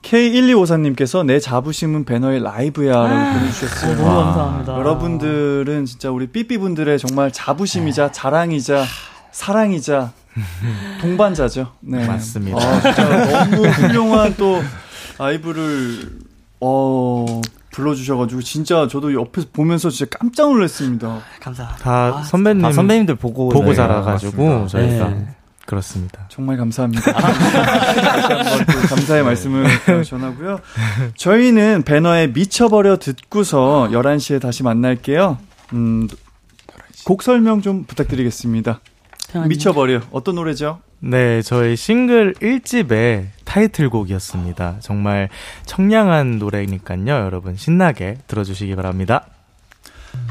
케이 일이오사 님께서 내 자부심은 배너의 라이브야라고 보내주셨어요. 너무 감사합니다. 여러분들은 진짜 우리 삐삐분들의 정말 자부심이자 자랑이자 사랑이자 동반자죠. 네. 맞습니다. 아, 진짜 너무 훌륭한 또 라이브를, 어, 불러주셔가지고 진짜 저도 옆에서 보면서 진짜 깜짝 놀랐습니다. 감사합니다. 다 아, 선배님 다 선배님들 보고 보고 네, 자라가지고 저희가 네. 그렇습니다. 정말 감사합니다. 아, 다시 한번 또 감사의 네. 말씀을 전하고요. 저희는 배너에 미쳐버려 듣고서 열한 시에 다시 만날게요. 음, 곡 설명 좀 부탁드리겠습니다. 미쳐버려 어떤 노래죠? 네, 저희 싱글 일 집의 타이틀곡이었습니다. 정말 청량한 노래니까요. 여러분 신나게 들어주시기 바랍니다.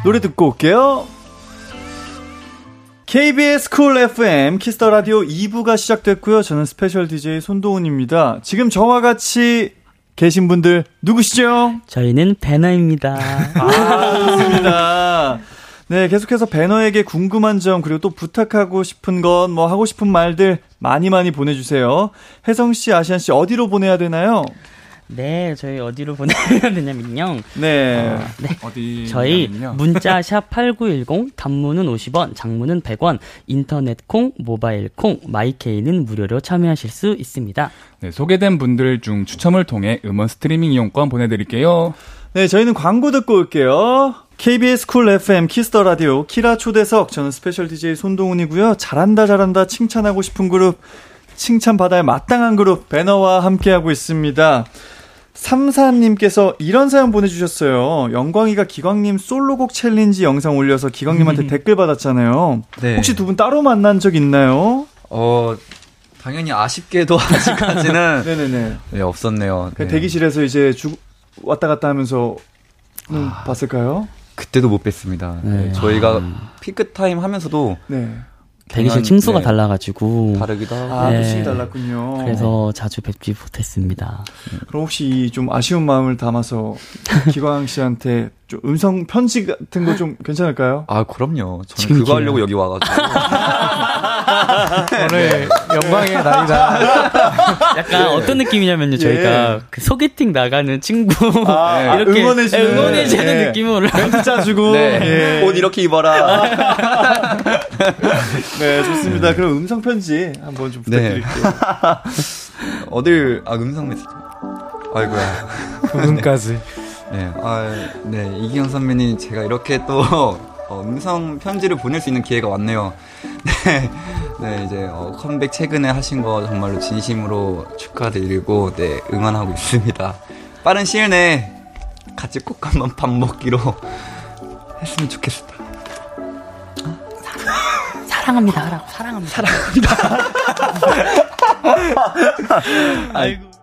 노래 듣고 올게요. 케이비에스 쿨 에프엠 키스 더 라디오 이 부가 시작됐고요. 저는 스페셜 디제이 손동훈입니다. 지금 저와 같이 계신 분들 누구시죠? 저희는 배너입니다. 아, 좋습니다. 네, 계속해서 배너에게 궁금한 점 그리고 또 부탁하고 싶은 건 뭐 하고 싶은 말들 많이 많이 보내주세요. 혜성씨, 아시안씨 어디로 보내야 되나요? 네, 저희 어디로 보내야 되냐면요. 네, 어, 네. 어디 저희 문자 샵 팔구일공 단문은 오십 원, 장문은 백 원, 인터넷 콩, 모바일 콩, 마이케이는 무료로 참여하실 수 있습니다. 네, 소개된 분들 중 추첨을 통해 음원 스트리밍 이용권 보내드릴게요. 네, 저희는 광고 듣고 올게요. 케이비에스 쿨 에프엠 키스 더 라디오 키라 초대석. 저는 스페셜 디제이 손동훈이고요. 잘한다 잘한다 칭찬하고 싶은 그룹, 칭찬받아야 마땅한 그룹 배너와 함께하고 있습니다. 삼사님께서 이런 사연 보내주셨어요. 영광이가 기광님 솔로곡 챌린지 영상 올려서 기광님한테 음. 댓글 받았잖아요. 네. 혹시 두 분 따로 만난 적 있나요? 어... 당연히 아쉽게도 아직까지는 네네네. 네, 없었네요. 네. 대기실에서 이제 주... 왔다 갔다 하면서 음, 아, 봤을까요? 그때도 못 뵀습니다. 네. 저희가 아. 피크타임 하면서도 네. 대기실 층수가 네. 달라가지고 다르기도 하고 아, 네. 층이 달랐군요. 그래서 자주 뵙지 못했습니다. 그럼 혹시 좀 아쉬운 마음을 담아서 기광 씨한테 좀 음성 편지 같은 거 좀 괜찮을까요? 아, 그럼요. 저는 그거 기회. 하려고 여기 와가지고 오늘 영광의 날이다. 약간 어떤 느낌이냐면요, 저희가 예. 그 소개팅 나가는 친구 아, 이렇게 응원해주는, 응원해주는 예. 느낌으로 멘트 짜주고 네. 예. 옷 이렇게 입어라. 네, 좋습니다. 네. 그럼 음성 편지 한번 좀 부탁드릴게요. 네. 어딜 아 음성 메시지. 아이고야. 부분까지. 네. 네. 아, 네. 이기영 선배님 제가 이렇게 또 어, 음성 편지를 보낼 수 있는 기회가 왔네요. 네. 네, 이제 어, 컴백 최근에 하신 거 정말로 진심으로 축하드리고 네, 응원하고 있습니다. 빠른 시일 내에 같이 꼭 한번 밥 먹기로 했으면 좋겠습니다. 사랑합니다. 사랑합니다. 사랑합니다. 아이고.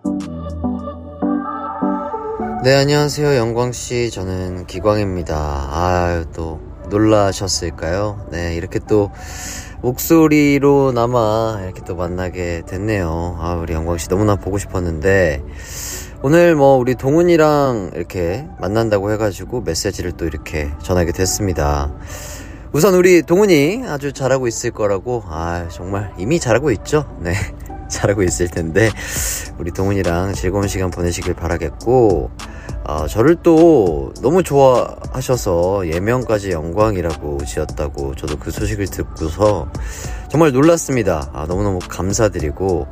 네, 안녕하세요 영광씨, 저는 기광입니다. 아유, 또 놀라셨을까요? 네, 이렇게 또 목소리로나마 이렇게 또 만나게 됐네요. 아, 우리 영광씨 너무나 보고 싶었는데 오늘 뭐 우리 동훈이랑 이렇게 만난다고 해가지고 메시지를 또 이렇게 전하게 됐습니다. 우선 우리 동훈이 아주 잘하고 있을 거라고, 아 정말 이미 잘하고 있죠? 네, 잘하고 있을 텐데 우리 동훈이랑 즐거운 시간 보내시길 바라겠고, 어, 저를 또 너무 좋아하셔서 예명까지 영광이라고 지었다고 저도 그 소식을 듣고서 정말 놀랐습니다. 아, 너무너무 감사드리고,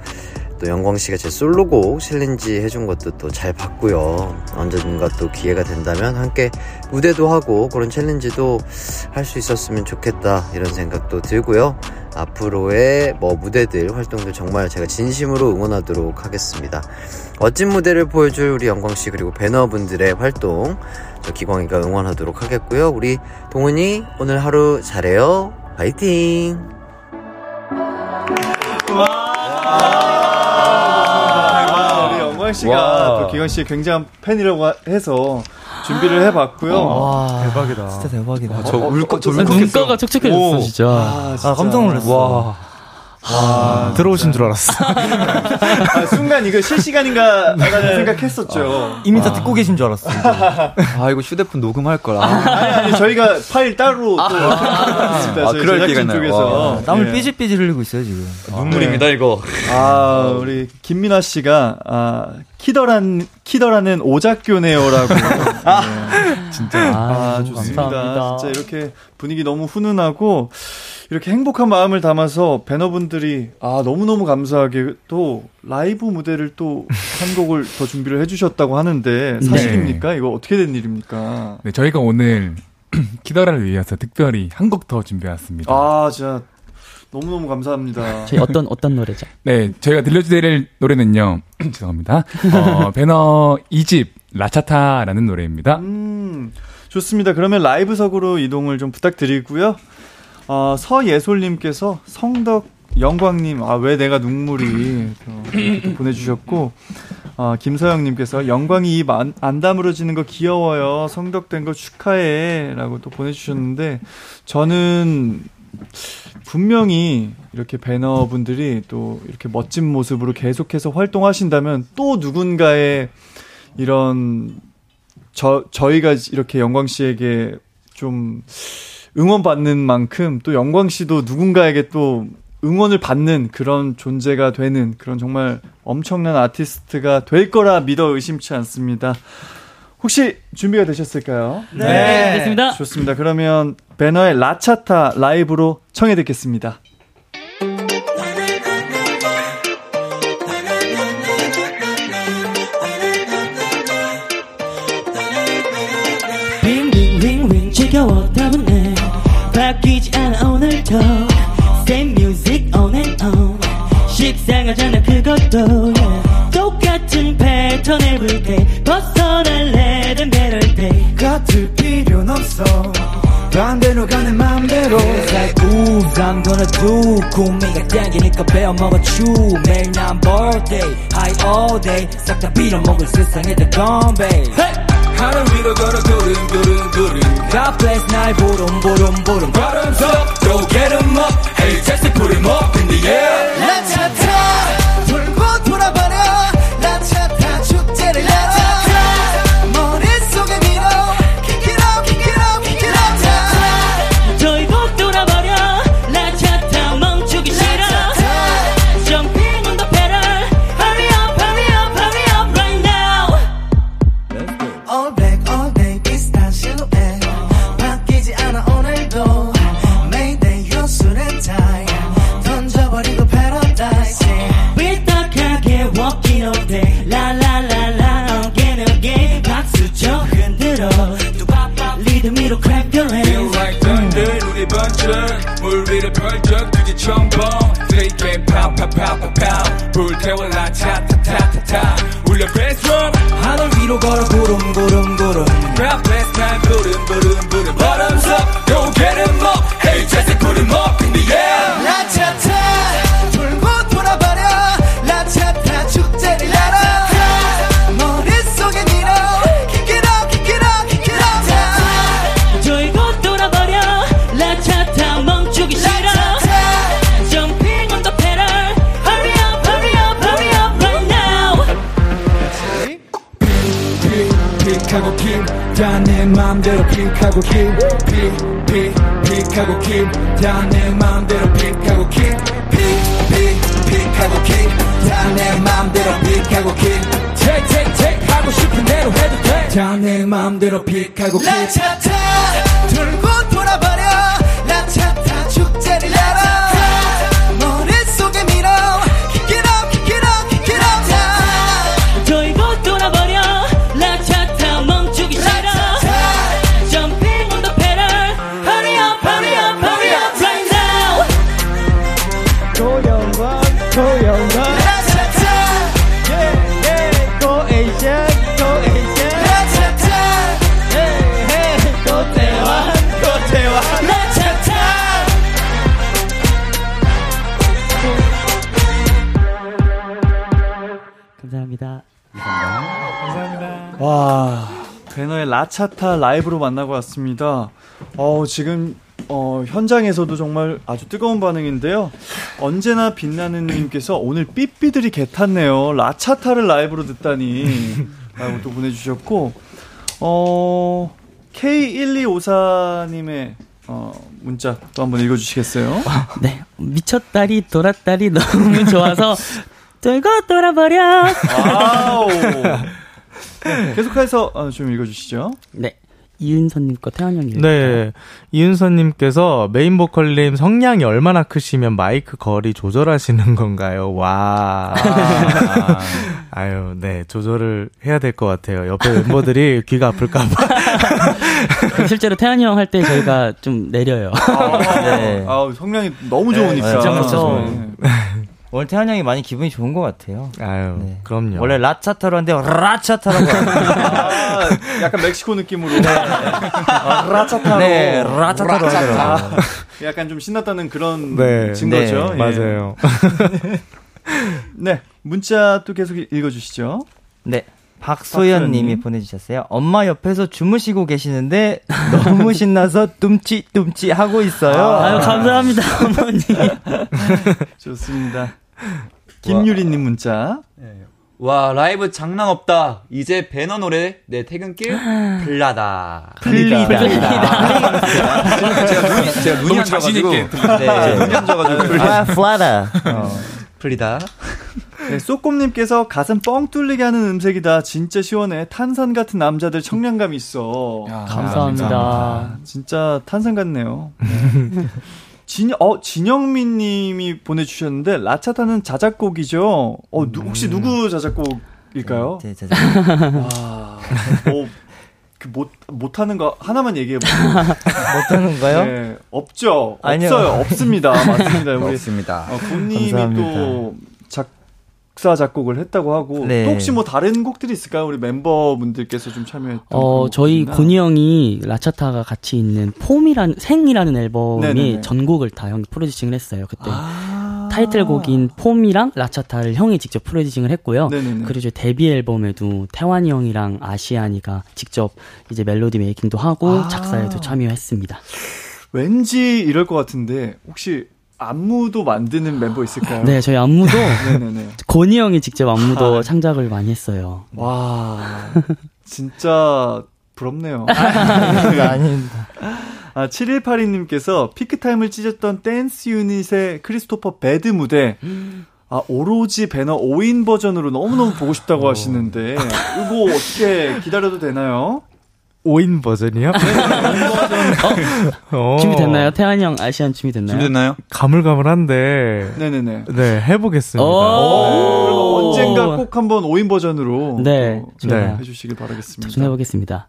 또 영광씨가 제 솔로곡 챌린지 해준 것도 또 잘 봤고요. 언젠가 또 기회가 된다면 함께 무대도 하고 그런 챌린지도 할 수 있었으면 좋겠다, 이런 생각도 들고요. 앞으로의 뭐 무대들, 활동들 정말 제가 진심으로 응원하도록 하겠습니다. 멋진 무대를 보여줄 우리 영광씨, 그리고 배너분들의 활동 저 기광이가 응원하도록 하겠고요. 우리 동훈이 오늘 하루 잘해요. 파이팅! 씨가 또 기광 씨의 굉장한 팬이라고 해서 준비를 해봤고요. 와, 대박이다. 진짜 대박이다. 와, 저 울컥, 저 울컥했어. 눈가가 촉촉해졌어, 진짜. 아, 진짜. 아, 깜짝 놀랐어. 와. 와, 들어오신 진짜. 줄 알았어. 아, 순간 이거 실시간인가 생각했었죠. 아, 이미 다 듣고 계신 줄 알았어. 아, 이거 휴대폰 녹음할 거라. 아, 아니, 아니, 저희가 파일 따로 또. 아, 아, 아 그럴 기가 있나요? 땀을 네. 삐질삐질 흘리고 있어요, 지금. 아, 눈물입니다, 네. 이거. 아, 우리 김민아 씨가, 아, 키더란, 키더라는 오작교네요라고. 아, 네. 진짜. 아, 아 좋습니다. 감사합니다. 진짜 이렇게 분위기 너무 훈훈하고, 이렇게 행복한 마음을 담아서 배너분들이 아 너무너무 감사하게 또 라이브 무대를 또 한 곡을 더 준비를 해주셨다고 하는데 사실입니까? 네. 이거 어떻게 된 일입니까? 네, 저희가 오늘 키더라를 위해서 특별히 한 곡 더 준비해왔습니다. 아, 진짜 너무너무 감사합니다. 저희 어떤 어떤 노래죠? 네, 저희가 들려드릴 노래는요. 죄송합니다. 어, 배너 이 집 라차타라는 노래입니다. 음, 좋습니다. 그러면 라이브석으로 이동을 좀 부탁드리고요. 어, 서예솔님께서 성덕 영광님, 아, 왜 내가 눈물이 보내주셨고, 어, 김서영님께서 영광이 입 안, 안 다물어지는 거 귀여워요. 성덕된 거 축하해. 라고 또 보내주셨는데, 저는 분명히 이렇게 배너분들이 또 이렇게 멋진 모습으로 계속해서 활동하신다면 또 누군가의 이런, 저, 저희가 이렇게 영광씨에게 좀, 응원받는 만큼 또 영광씨도 누군가에게 또 응원을 받는 그런 존재가 되는 그런 정말 엄청난 아티스트가 될 거라 믿어 의심치 않습니다. 혹시 준비가 되셨을까요? 네, 네. 됐습니다. 좋습니다. 그러면 배너의 라차타 라이브로 청해 듣겠습니다. 윙윙윙윙 지겨워 다문에 바뀌지 않아 오늘도 Same music on and on 식상하잖아 그것도 yeah. 똑같은 패턴 everyday 벗어날래 된 better day 같을 필요는 없어 반대로 가는 맘대로 살 우울감 더는 두고 매가 땡기니까 베어먹어주 매일 난 birthday high all day 싹 다 빌어먹을 세상에 다 건배 hey! 하늘 위로 걸어 두릉 두릉 두릉 God bless 나의 보름 보름 보름 바람 속 Go get em up Hey just put em up in the air 라차타 돌고 돌아버려 라차타 축제를 열어 머릿속에 밀어 Kick it out kick it out kick it out 돌고 돌아버려 라차타 멈추기 싫어 Jumping on the pedal Hurry up hurry up hurry up right now 물 위로 펄쩍 뛰기 첨벙 트레이크에 팝팝팝팝팝 불태워 라차타타타타 울려 베스트럼 하늘 위로 걸어 구름 구름 구름 Grab best time 구름 구름 구름 Bottoms up Go get em up Hey just put em up in the air 라차타 돌고 돌아버려 라차타 축제를 열어 머릿속에 밀어 다 내 맘대로 픽하고 킵 픽 픽 픽하고 킵 다 내 맘대로 픽하고 킵 픽 픽 픽하고 킵 다 내 맘대로 픽하고 킵 칙칙칙 하고 싶은 대로 해도 돼 다 내 맘대로 픽하고 킵 라차차 돌고 돌아버려 라차차 축제를 열어 감사합니다. 감사합니다. 와, 배너의 라차타 라이브로 만나고 왔습니다. 어, 지금 어, 현장에서도 정말 아주 뜨거운 반응인데요. 언제나 빛나는 님께서 오늘 삐삐들이 개탔네요. 라차타를 라이브로 듣다니 라고 또 보내주셨고, 어, 케이 일이오사 님의 어, 문자 또 한번 읽어주시겠어요? 네, 미쳤다리 돌았다리 너무 좋아서 돌고 돌아버려. 와우. 네, 계속해서 좀 읽어주시죠. 네, 이은서님 거 태연형님. 네, 이은서님께서 메인보컬님 성량이 얼마나 크시면 마이크 거리 조절하시는 건가요? 와. 아. 아유, 네, 조절을 해야 될 것 같아요. 옆에 멤버들이 귀가 아플까봐. 실제로 태연이 형 할 때 저희가 좀 내려요. 아, 네. 아, 성량이 너무 좋으니까. 네, 진짜 그렇죠. 오늘 태환 형이 많이 기분이 좋은 것 같아요. 아유, 네. 그럼요. 원래 라차타로 한데 라차타라고. 아, 약간 멕시코 느낌으로. 네. 아, 라차타로. 네, 라차타로. 라차타. 약간 좀 신났다는 그런 네. 증거죠. 네, 예. 맞아요. 네, 문자 또 계속 읽어주시죠. 네, 박소연님이 보내주셨어요. 엄마 옆에서 주무시고 계시는데 너무 신나서 뚠찌뚠찌 하고 있어요. 아유, 감사합니다, 어머니. 좋습니다. 김유리님 문자. 와, 라이브 장난 없다. 이제 배너 노래 내 퇴근길 플라다. 플리다. 플리다. 제가 눈이 제가 눈이 앉아가지고. 네, 눈이 앉아가지고. 아, 플라다. 플리다. 네, 쏘꼼님께서 가슴 뻥 뚫리게 하는 음색이다. 진짜 시원해. 탄산 같은 남자들 청량감 있어. 야, 감사합니다. 감사합니다. 진짜 탄산 같네요. 네. 진, 어, 진영민님이 보내주셨는데 라차타는 자작곡이죠. 어, 누, 혹시 누구 자작곡일까요? 제 자작곡. 와, 어, 그 못 못하는 거 하나만 얘기해보세요. 못하는 거요? 네, 없죠. 아니요. 없어요. 없습니다. 맞습니다. 우리 없습니다. 어, 군님이 또 작사 작곡을 했다고 하고. 네. 또 혹시 뭐 다른 곡들이 있을까요? 우리 멤버분들께서 좀 참여했던. 어, 저희 군이 형이 라차타가 같이 있는 폼이란 생이라는 앨범이. 네네네. 전곡을 다 형이 프로듀싱을 했어요. 그때. 아~ 타이틀곡인 폼이랑 라차타를 형이 직접 프로듀싱을 했고요. 네네네. 그리고 저희 데뷔 앨범에도 태환이 형이랑 아시안이가 직접 이제 멜로디 메이킹도 하고. 아~ 작사에도 참여했습니다. 왠지 이럴 것 같은데 혹시 안무도 만드는 멤버 있을까요? 네, 저희 안무도 권이 형이 직접 안무도 아, 창작을 많이 했어요. 와, 진짜 부럽네요. 아닙니다, 아닙니다. 아, 칠일팔이 님께서 피크타임을 찢었던 댄스 유닛의 크리스토퍼 배드 무대. 아, 오로지 배너 오 인 버전으로 너무너무 보고 싶다고 오. 하시는데 이거 어떻게 기다려도 되나요? 오 인 버전이요? 어? 준비됐나요? 태환이 형 아시안 준비됐나요? 준비됐나요? 가물가물한데. 네네네. 네, 해보겠습니다. 오~ 오~ 언젠가 꼭 한번 오 인 버전으로. 네, 네. 해주시길 바라겠습니다. 도전해보겠습니다.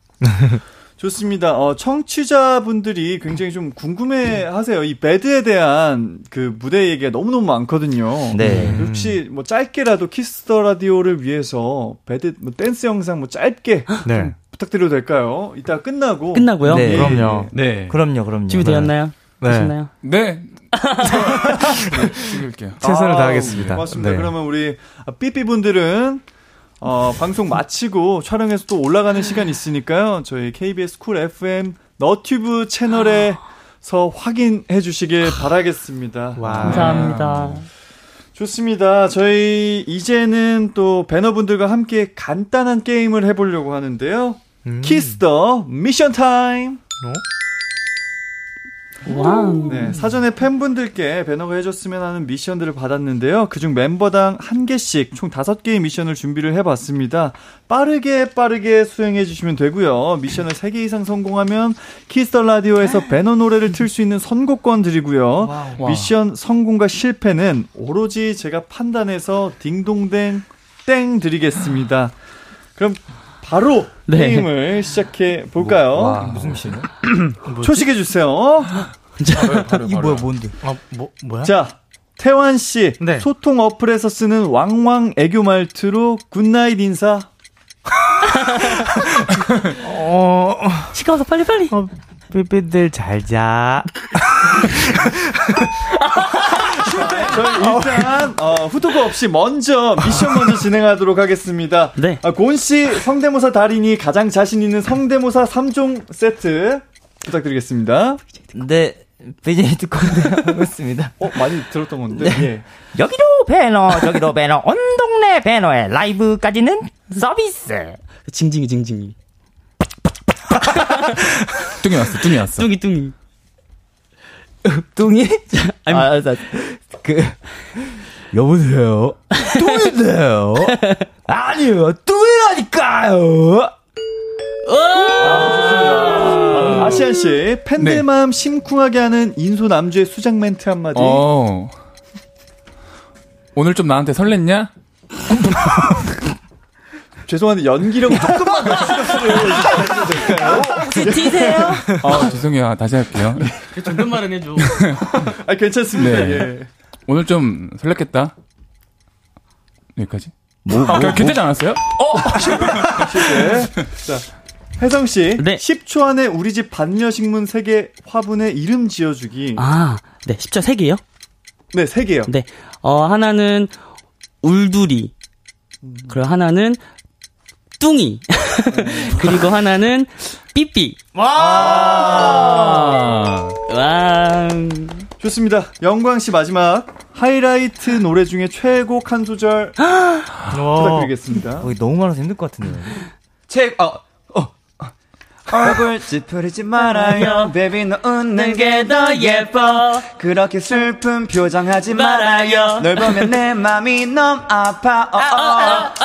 좋습니다. 어, 청취자분들이 굉장히 좀 궁금해하세요. 이 배드에 대한 그 무대 얘기가 너무너무 많거든요. 네. 혹시 뭐 짧게라도 키스 더 라디오를 위해서 배드 뭐 댄스 영상 뭐 짧게 네. 부탁드려도 될까요? 이따 끝나고. 끝나고요? 네. 그럼요. 네. 그럼요, 그럼요. 준비되었나요? 네. 되셨나요? 네. 찍을게요. 네. 최선을 아, 다하겠습니다. 고맙습니다. 네. 그러면 우리 삐삐분들은 어, 방송 마치고 촬영해서 또 올라가는 시간이 있으니까요. 저희 케이비에스 쿨 에프엠 너튜브 채널에서 확인해 주시길 바라겠습니다. 와. 감사합니다. 좋습니다. 저희 이제는 또 배너분들과 함께 간단한 게임을 해보려고 하는데요. 음. 키스 더 미션 타임. 어? 와우. 네, 사전에 팬분들께 배너가 해줬으면 하는 미션들을 받았는데요. 그중 멤버당 한 개씩 총 다섯 개의 미션을 준비를 해봤습니다. 빠르게 빠르게 수행해 주시면 되고요. 미션을 세 개 이상 성공하면 키스 더 라디오에서 배너 노래를 틀 수 있는 선곡권 드리고요. 와우. 미션 성공과 실패는 오로지 제가 판단해서 딩동댕 땡 드리겠습니다. 그럼 바로 네. 게임을 시작해 볼까요? 뭐, 무슨 미션이요? 초식해 주세요. 이 뭐야 뭔데? 아, 뭐 뭐야? 자, 태환 씨 네. 소통 어플에서 쓰는 왕왕 애교 말투로 굿나잇 인사. 어, 시간 없어 빨리 빨리. 어, 삐삐들 잘 자. 저희 일단 어, 후토크 없이 먼저 미션 먼저 진행하도록 하겠습니다. 네. 아, 고은씨 성대모사 달인이 가장 자신 있는 성대모사 삼 종 세트 부탁드리겠습니다. 네, 비제이 듣건데 그렇습니다. 어, 많이 들었던 건데. 네. 예. 여기로 배너, 저기로 배너, 온 동네 배너의 라이브까지는 서비스. 징징이 징징이. 뚱이 왔어, 뚱이 왔어. 뚱이 뚱이. 뚱이? 아니, 아, 알았어. 그, 여보세요? 뚱인데요? 아니요, 뚱이라니까요! 아, 아시안씨, 팬들 네. 마음 심쿵하게 하는 인소 남주의 수작 멘트 한마디. 어. 오늘 좀 나한테 설렜냐? 죄송한데 연기력 조금만 더 신경 써주셔도 될까요? 혹시 튀세요? 아, 죄송해요. 다시 할게요. 존댓말은 해줘. 아, 괜찮습니다. 네. 예. 오늘 좀 설렜겠다. 여기까지. 뭐, 아, 뭐, 괜찮지 뭐? 않았어요? 어! 실패. 자, 혜성씨. 네. 십 초 안에 우리 집 반려식물 세 개 화분에 이름 지어주기. 아, 네. 십 초 세 개요? 네, 세 개요. 네. 어, 하나는 울두리. 음. 그리고 하나는 뚱이. 그리고 하나는 삐삐. 와! 와! 좋습니다. 영광씨 마지막 하이라이트 노래 중에 최애곡 한 소절 부탁드리겠습니다. 어, 너무 많아서 힘들 것 같은데요. 책, 어, 어. 얼굴 찌푸리지 말아요. Baby, 너 웃는 게 더 예뻐. 그렇게 슬픈 표정 하지 말아요. 널 보면 내 맘이 너무 아파. 어, 어, 어.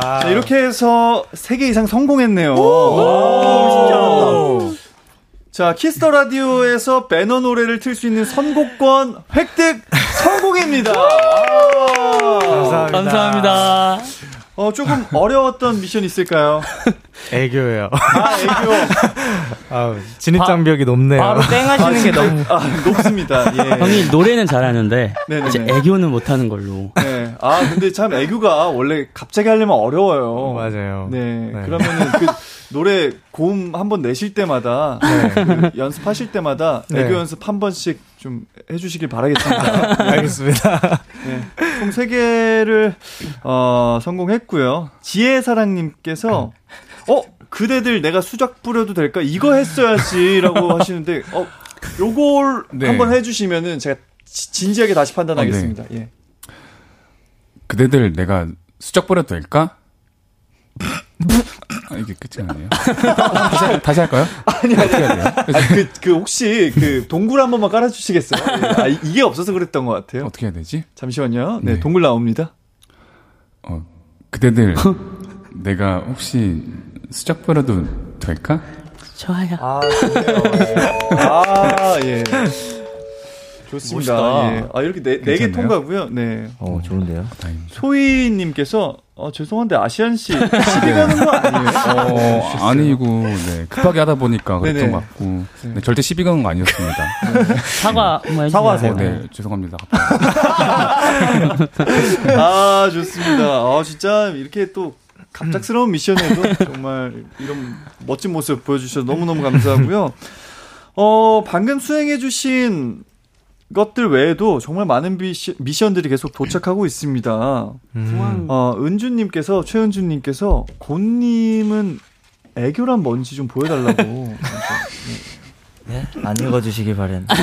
자, 이렇게 해서 세 개 이상 성공했네요. 오~ 오~ 오~ 자, 키스 더 라디오에서 배너 노래를 틀 수 있는 선곡권 획득 성공입니다. 감사합니다. 감사합니다. 어, 조금 어려웠던 미션 있을까요? 애교예요. 아, 애교. 아, 진입장벽이 높네요. 바로 땡 하시는 아, 게 너무. 아, 높습니다. 예. 형이 노래는 잘하는데, 이제 애교는 못하는 걸로. 네. 아, 근데 참 애교가 원래 갑자기 하려면 어려워요. 맞아요. 네. 네. 그러면은 그 노래 고음 한번 내실 때마다, 네. 그 연습하실 때마다 네. 애교 연습 한 번씩 좀 해주시길 바라겠습니다. 네. 알겠습니다. 네. 총 세 개를, 어, 성공했고요. 지혜사랑님께서, 어, 그대들 내가 수작 뿌려도 될까? 이거 했어야지라고 하시는데, 어, 요걸 네. 한번 해주시면은 제가 지, 진지하게 다시 판단하겠습니다. 아, 네. 예. 그대들 내가 수작 뿌려도 될까? 아, 이게 끝이 아니에요. 다시, 다시 할까요? 아니, 아니. 아니 그, 그, 혹시, 그, 동굴 한 번만 깔아주시겠어요? 아, 이게 없어서 그랬던 것 같아요. 어떻게 해야 되지? 잠시만요. 네, 네. 동굴 나옵니다. 어, 그대들, 내가 혹시 수작 뿌려도 될까? 좋아요. 아, 아, 예. 좋습니다. 예. 아, 이렇게 네, 네 개 통과고요. 네. 어, 좋은데요. 소희님께서, 어, 죄송한데, 아시안씨, 시비 가는 거 아니에요? 어, 아니고, 네. 급하게 하다 보니까 그랬던 것 같고. 네, 절대 시비 가는 거 아니었습니다. 네. 사과, 뭐 사과하세요. 어, 네, 죄송합니다. 아, 좋습니다. 어, 아, 진짜, 이렇게 또, 갑작스러운 미션에도 정말 이런 멋진 모습 보여주셔서 너무너무 감사하고요. 어, 방금 수행해주신 것들 외에도 정말 많은 미시, 미션들이 계속 도착하고 있습니다. 음. 어, 은주님께서, 최은주님께서, 곤님은 애교란 뭔지 좀 보여달라고. 네? 안 읽어주시길 바랬는데.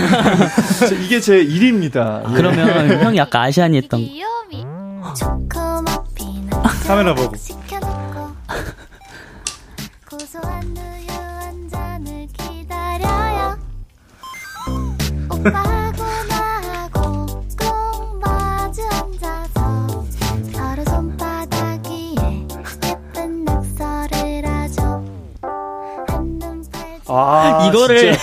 이게 제 일입니다. 아, 예. 그러면 형이 아까 아시안이 했던. 카메라 보고. 아, 이거를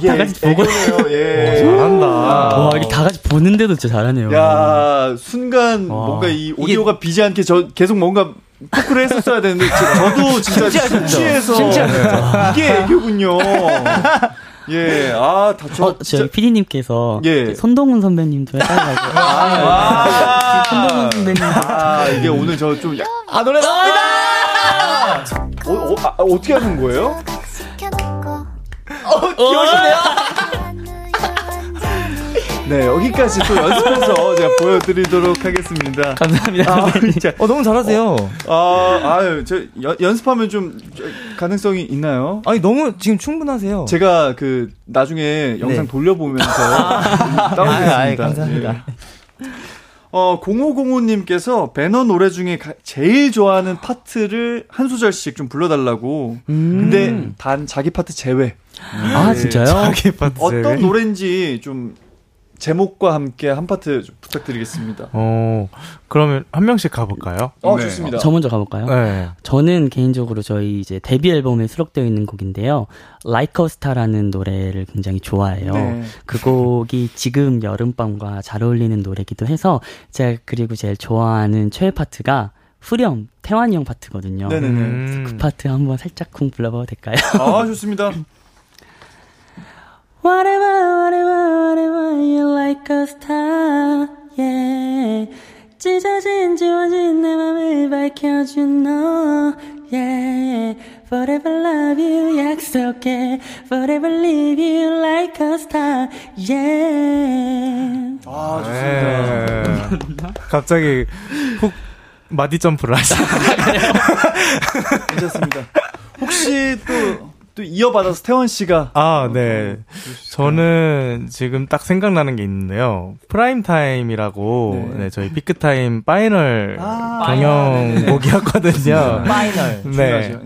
다 같이 보고 예. 오, 잘한다. 와, 이게 다 같이 보는데도 진짜 잘하네요. 야, 순간 와. 뭔가 이 오디오가 이게... 비지 않게 저 계속 뭔가 토크를 했었어야 되는데 저도 진짜 심취해서 이게 애교군요. 예, 아, 다쳐. 어, 저희 피디님께서 예. 손동훈 선배님도 해달라고. 아, 아, 아, 손동훈 선배님. 아, 이게 오늘 저 좀 약. 아, 노래 나옵니다. 어, 어, 아, 어떻게 하는 거예요? 어, 귀여우시네요. 네, 여기까지 또 연습해서 제가 보여드리도록 하겠습니다. 감사합니다. 아, 진짜. 어, 너무 잘하세요. 어, 아, 아유, 저 연, 연습하면 좀 가능성이 있나요? 아니, 너무 지금 충분하세요. 제가 그 나중에 네. 영상 돌려보면서 따오겠습니다. 아, 감사합니다. 네. 어, 공오공오님께서 배너 노래 중에 가, 제일 좋아하는 파트를 한 소절씩 좀 불러달라고. 음. 근데 단 자기 파트 제외. 음. 아, 진짜요? 자기 파트 어떤 제외? 노래인지 좀 제목과 함께 한 파트 좀 부탁드리겠습니다. 어, 그러면 한 명씩 가볼까요? 어, 네. 좋습니다. 어, 저 먼저 가볼까요? 네. 저는 개인적으로 저희 이제 데뷔 앨범에 수록되어 있는 곡인데요. Like a Star라는 노래를 굉장히 좋아해요. 네. 그 곡이 지금 여름밤과 잘 어울리는 노래기도 해서 제가 그리고 제일 좋아하는 최애 파트가 후렴, 태환이 형 파트거든요. 네네네. 음. 그 파트 한번 살짝 쿵 불러봐도 될까요? 아, 좋습니다. Whatever, whatever, whatever, you're like a star, yeah. 찢어진, 지워진 내 맘을 밝혀준 너, yeah. Forever love you, 약속해. Forever leave you like a star, yeah. 아, 좋습니다. 갑자기 훅 마디 점프를 하시네. 괜찮습니다. 혹시 또... 또 이어받아서 태원 씨가 아, 네. 저는 지금 딱 생각나는 게 있는데요. 프라임 타임이라고 네. 네, 저희 피크타임 파이널 아, 경영곡이었거든요. 아, 파이널. 네. 네.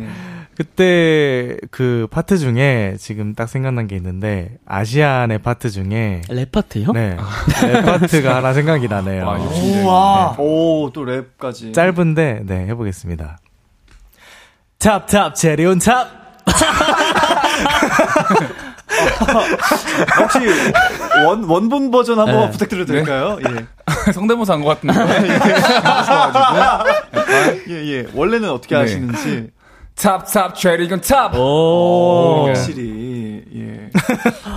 그때 그 파트 중에 지금 딱 생각난 게 있는데 아시안의 파트 중에 랩 파트요? 네. 랩 파트가 하나 생각이 나네요. 와, 네. 오, 또 랩까지. 짧은데 네, 해 보겠습니다. 탑탑 체리온 탑. 혹시 원, 원본 버전 한 번만 네. 부탁드려도 될까요? 네. 예. 성대모사 한 것 같은데. 예, 예. 원래는 어떻게 네. 하시는지. 탑, 탑, 최리건 탑! 오, 확실히. 예.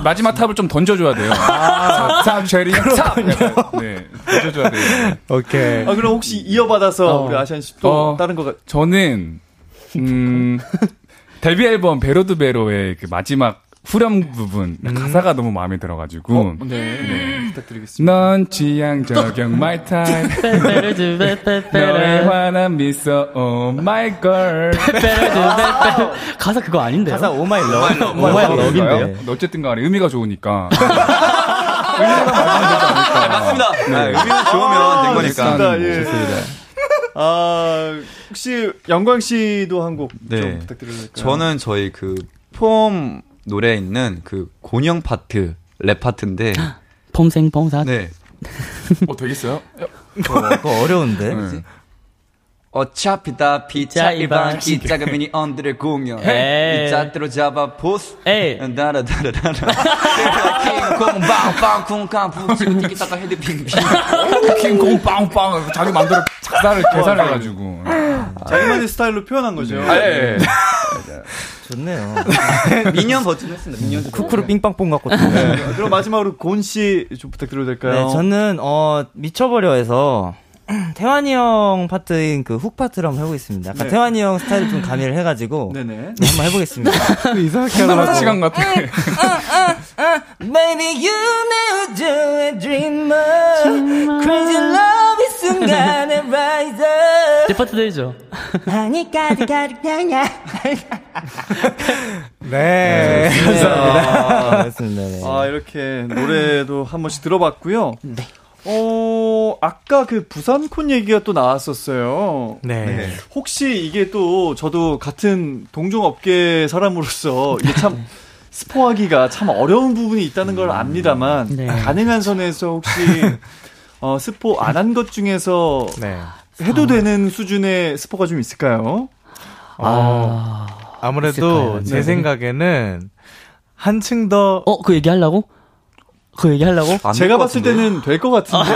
마지막 탑을 좀 던져줘야 돼요. 아, 탑, 탑, 최리건 탑! 네. 던져줘야 돼요. 오케이. 아, 그럼 혹시 이어받아서 어. 우리 아시안 씨 또 어. 다른 거. 저는, 음. 데뷔 앨범 베로드베로의 그 마지막 후렴 부분 음. 가사가 너무 마음에 들어가지고 어, 네. 네. 네 부탁드리겠습니다. 넌 취향 저격 my time 너의 환한 미소 oh my girl 가사 그거 아닌데요? 가사 oh my love oh my love인데요? 어쨌든 간에 의미가 좋으니까 의미가 맞습니다. 네, 의미가 좋으면 된 거니까 좋습니다. 아, 혹시 영광 씨도 한 곡 좀 네. 부탁드릴까요? 저는 저희 그 폼 노래에 있는 그 곤영 파트 랩 파트인데 폼생 폼사. 네. 어 되겠어요? 그거 어, 어려운데. 네. 어차피 다 피자 일반 이 작은 미니언들의 공연 이 잣대로 잡아 보스 다라다라다라 킹콩 빵빵 쿵쾅 부스 티키타카 헤드 빙빙 킹콩 빵빵 자기 마음대로 작사를 계산해가지고 자기만의 스타일로 표현한 거죠. 예. 좋네요. 미니언 버튼 했습니다. 미니언 쿠쿠로 빙빵뽕 같거든요. 네. 그럼 마지막으로 곤 씨 좀 부탁드려도 될까요? 네, 저는 어 미쳐버려해서 태환이 형 파트인 그 훅 파트를 한번 해보겠습니다. 아까 네. 태환이 형 스타일을 좀 가미를 해가지고 네네. 한번 해보겠습니다. 이상하게 하나 시간 같아. Baby you never do a dreamer Crazy love 이 순간에 rise up 제 파트 되죠. 아니까지 가득하냐 네, 감사합니다. 알겠습니다. 아, 이렇게 노래도 한 번씩 들어봤고요. 네. 어, 아까 그 부산콘 얘기가 또 나왔었어요. 네. 네. 혹시 이게 또 저도 같은 동종업계 사람으로서 이게 참 스포하기가 참 어려운 부분이 있다는 걸 압니다만 네. 가능한 선에서 혹시 어, 스포 안 한 것 중에서 네. 해도 아. 되는 수준의 스포가 좀 있을까요? 어, 아. 아무래도 있을까요? 제 네. 생각에는 한층 더 어? 그 얘기하려고? 그 얘기하려고? 제가 봤을 때는 될 것 같은데.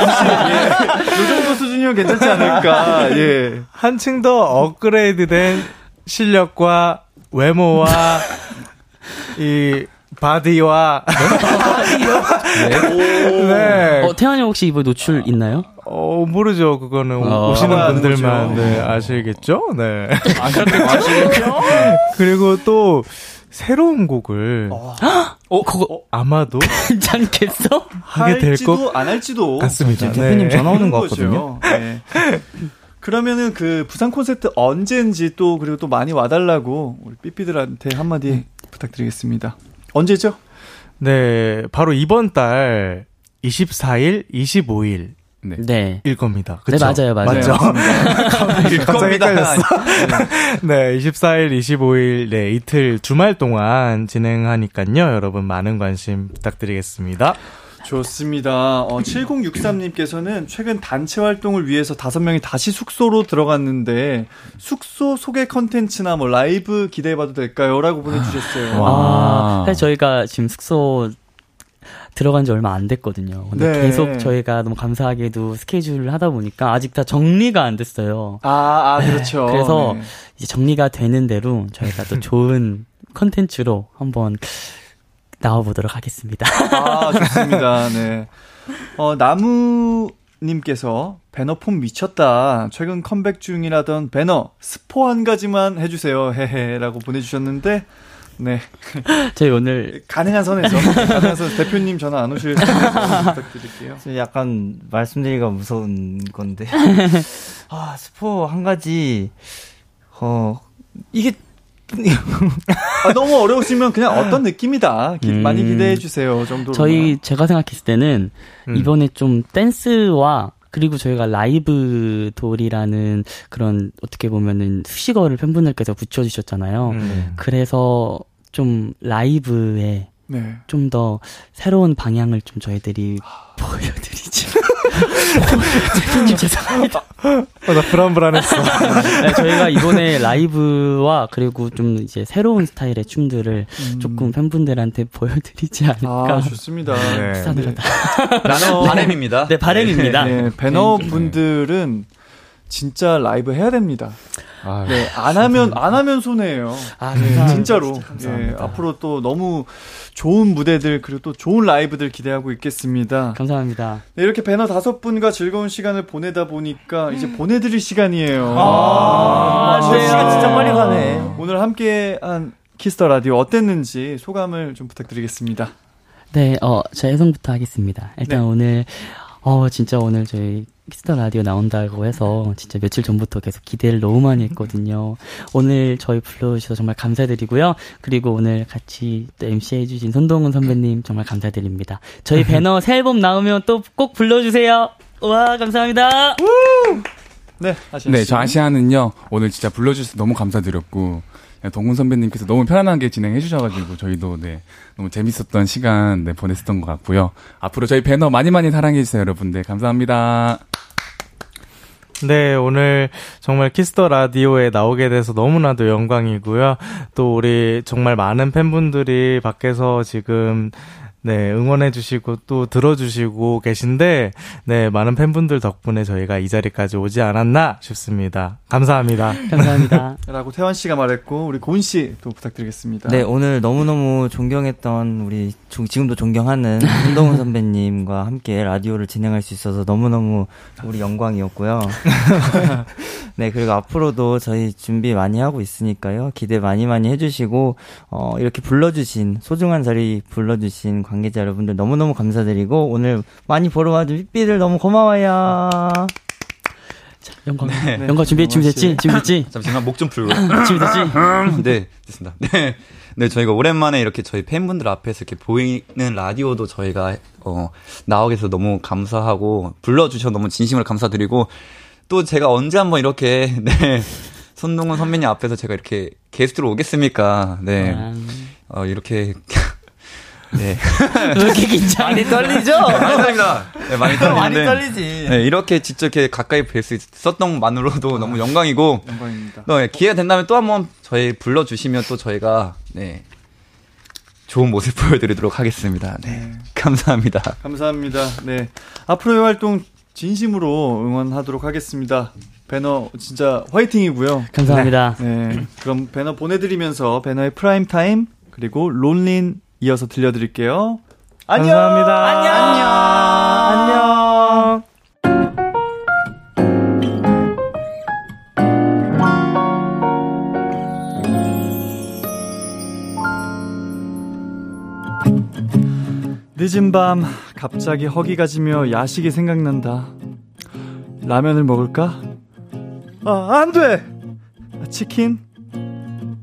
혹시, 예. 이 정도 수준이면 괜찮지 않을까. 예. 한층 더 업그레이드된 실력과 외모와 이 바디와. 네. 네. 어, 태환이 혹시 이번 노출 있나요? 어, 모르죠. 그거는 어, 오시는 분들만 네, 아시겠죠? 네. 아시겠죠? 그리고 또. 새로운 곡을 어, 어 그거 어, 아마도 괜찮겠어? 하게 될 것 안 할지도 같습니다. 대표님 전화 오는 것 같거든요. 네. 그러면은 그 부산 콘서트 언제인지 또 그리고 또 많이 와달라고 우리 삐삐들한테 한마디 음. 부탁드리겠습니다. 언제죠? 네, 바로 이번 달 이십사일, 이십오일. 네. 네. 일 겁니다. 그쵸? 네, 맞아요, 맞아요. 맞죠? 일 겁니다. 네, 이십사일, 이십오일, 네, 이틀 주말 동안 진행하니까요. 여러분 많은 관심 부탁드리겠습니다. 좋습니다. 어, 칠공육삼님께서는 최근 단체 활동을 위해서 다섯 명이 다시 숙소로 들어갔는데 숙소 소개 컨텐츠나 뭐 라이브 기대해봐도 될까요? 라고 보내주셨어요. 와. 아, 저희가 지금 숙소 들어간 지 얼마 안 됐거든요. 근데 네. 계속 저희가 너무 감사하게도 스케줄을 하다 보니까 아직 다 정리가 안 됐어요. 아, 아 그렇죠. 네. 그래서 네. 이제 정리가 되는 대로 저희가 또 좋은 컨텐츠로 한번 나와보도록 하겠습니다. 아, 좋습니다. 네. 어, 나무님께서 배너 폼 미쳤다. 최근 컴백 중이라던 배너 스포 한 가지만 해주세요. 헤헤라고 보내주셨는데 네. 저희 오늘. 가능한 선에서. 가능한 선에서. 대표님 전화 안 오실 수 부탁드릴게요. 약간 말씀드리기가 무서운 건데. 아, 스포 한 가지. 어, 이게. 아, 너무 어려우시면 그냥 어떤 느낌이다. 기, 음... 많이 기대해주세요. 정도로. 저희, 제가 생각했을 때는 음. 이번에 좀 댄스와 그리고 저희가 라이브 돌이라는 그런 어떻게 보면은 수식어를 팬분들께서 붙여주셨잖아요. 음. 그래서 좀 라이브에 네. 좀 더 새로운 방향을 좀 저희들이 보여드리죠. 대표님 죄송합니다. 어, 나 불안불안했어. 네, 저희가 이번에 라이브와 그리고 좀 이제 새로운 스타일의 춤들을 음. 조금 팬분들한테 보여드리지 않을까. 아, 좋습니다. 스타들다. 네. 나는 바램입니다. 네, 바램입니다. 네, 네, 배너 분들은 진짜 라이브 해야 됩니다. 아유, 네, 안 하면 안 하면 손해예요. 아, 네, 진짜로. 진짜 네, 앞으로 또 너무 좋은 무대들 그리고 또 좋은 라이브들 기대하고 있겠습니다. 감사합니다. 네, 이렇게 배너 다섯 분과 즐거운 시간을 보내다 보니까 이제 보내드릴 시간이에요. 아, 아, 아 시간 진짜 빨리 가네. 오늘 함께한 키스 더 라디오 어땠는지 소감을 좀 부탁드리겠습니다. 네, 어, 제 해성부터 하겠습니다. 일단 네. 오늘 어 진짜 오늘 저희 키스 더 라디오 나온다고 해서 진짜 며칠 전부터 계속 기대를 너무 많이 했거든요. 오늘 저희 불러주셔서 정말 감사드리고요. 그리고 오늘 같이 또 엠시 해주신 손동훈 선배님 정말 감사드립니다. 저희 배너 새 앨범 나오면 또 꼭 불러주세요. 와, 감사합니다. 네, 아시아 네, 저 아시아는요. 오늘 진짜 불러주셔서 너무 감사드렸고 동훈 선배님께서 너무 편안하게 진행해주셔가지고 저희도 네 너무 재밌었던 시간 네, 보냈었던 것 같고요. 앞으로 저희 배너 많이 많이 사랑해주세요, 여러분들. 감사합니다. 네, 오늘 정말 키스 더 라디오에 나오게 돼서 너무나도 영광이고요. 또 우리 정말 많은 팬분들이 밖에서 지금 네, 응원해주시고 또 들어주시고 계신데 네, 많은 팬분들 덕분에 저희가 이 자리까지 오지 않았나 싶습니다. 감사합니다. 감사합니다. 라고 태환 씨가 말했고 우리 고은 씨 또 부탁드리겠습니다. 네, 오늘 너무너무 존경했던 우리 지금도 존경하는 손동훈 선배님과 함께 라디오를 진행할 수 있어서 너무너무 우리 영광이었고요. 네, 그리고 앞으로도 저희 준비 많이 하고 있으니까요. 기대 많이 많이 해주시고 어, 이렇게 불러주신 소중한 자리 불러주신 관 관계자 여러분들 너무너무 감사드리고 오늘 많이 보러 와준 삐삐들 너무 고마워요. 자, 영광. 네. 영광 준비 준비됐지? 준비됐지? 잠시만 목 좀 풀고. 준비됐지? 네, 됐습니다. 네. 네, 저희가 오랜만에 이렇게 저희 팬분들 앞에서 이렇게 보이는 라디오도 저희가 어, 나오게 해서 너무 감사하고 불러주셔서 너무 진심으로 감사드리고 또 제가 언제 한번 이렇게 네. 손동훈 선배님 앞에서 제가 이렇게 게스트로 오겠습니까? 네. 음. 어, 이렇게 네. 이렇게 긴장 많이 떨리죠? 많이 떨립니다. 네, 많이 떨리는데 많이 떨리지. 네, 이렇게 직접 이렇게 가까이 뵐 수 있었던 것만으로도 아, 너무 영광이고 영광입니다. 네, 기회가 된다면 또 한번 저희 불러주시면 또 저희가 네, 좋은 모습 보여드리도록 하겠습니다. 네, 네. 감사합니다. 감사합니다. 네, 앞으로의 활동 진심으로 응원하도록 하겠습니다. 배너 진짜 화이팅이고요. 감사합니다. 네, 네. 그럼 배너 보내드리면서 배너의 프라임타임 그리고 론린 이어서 들려드릴게요. 안녕. 감사합니다. 안녕. 안녕. 안녕. 늦은 밤 갑자기 허기가 지며 야식이 생각난다. 라면을 먹을까? 아, 안 돼. 치킨?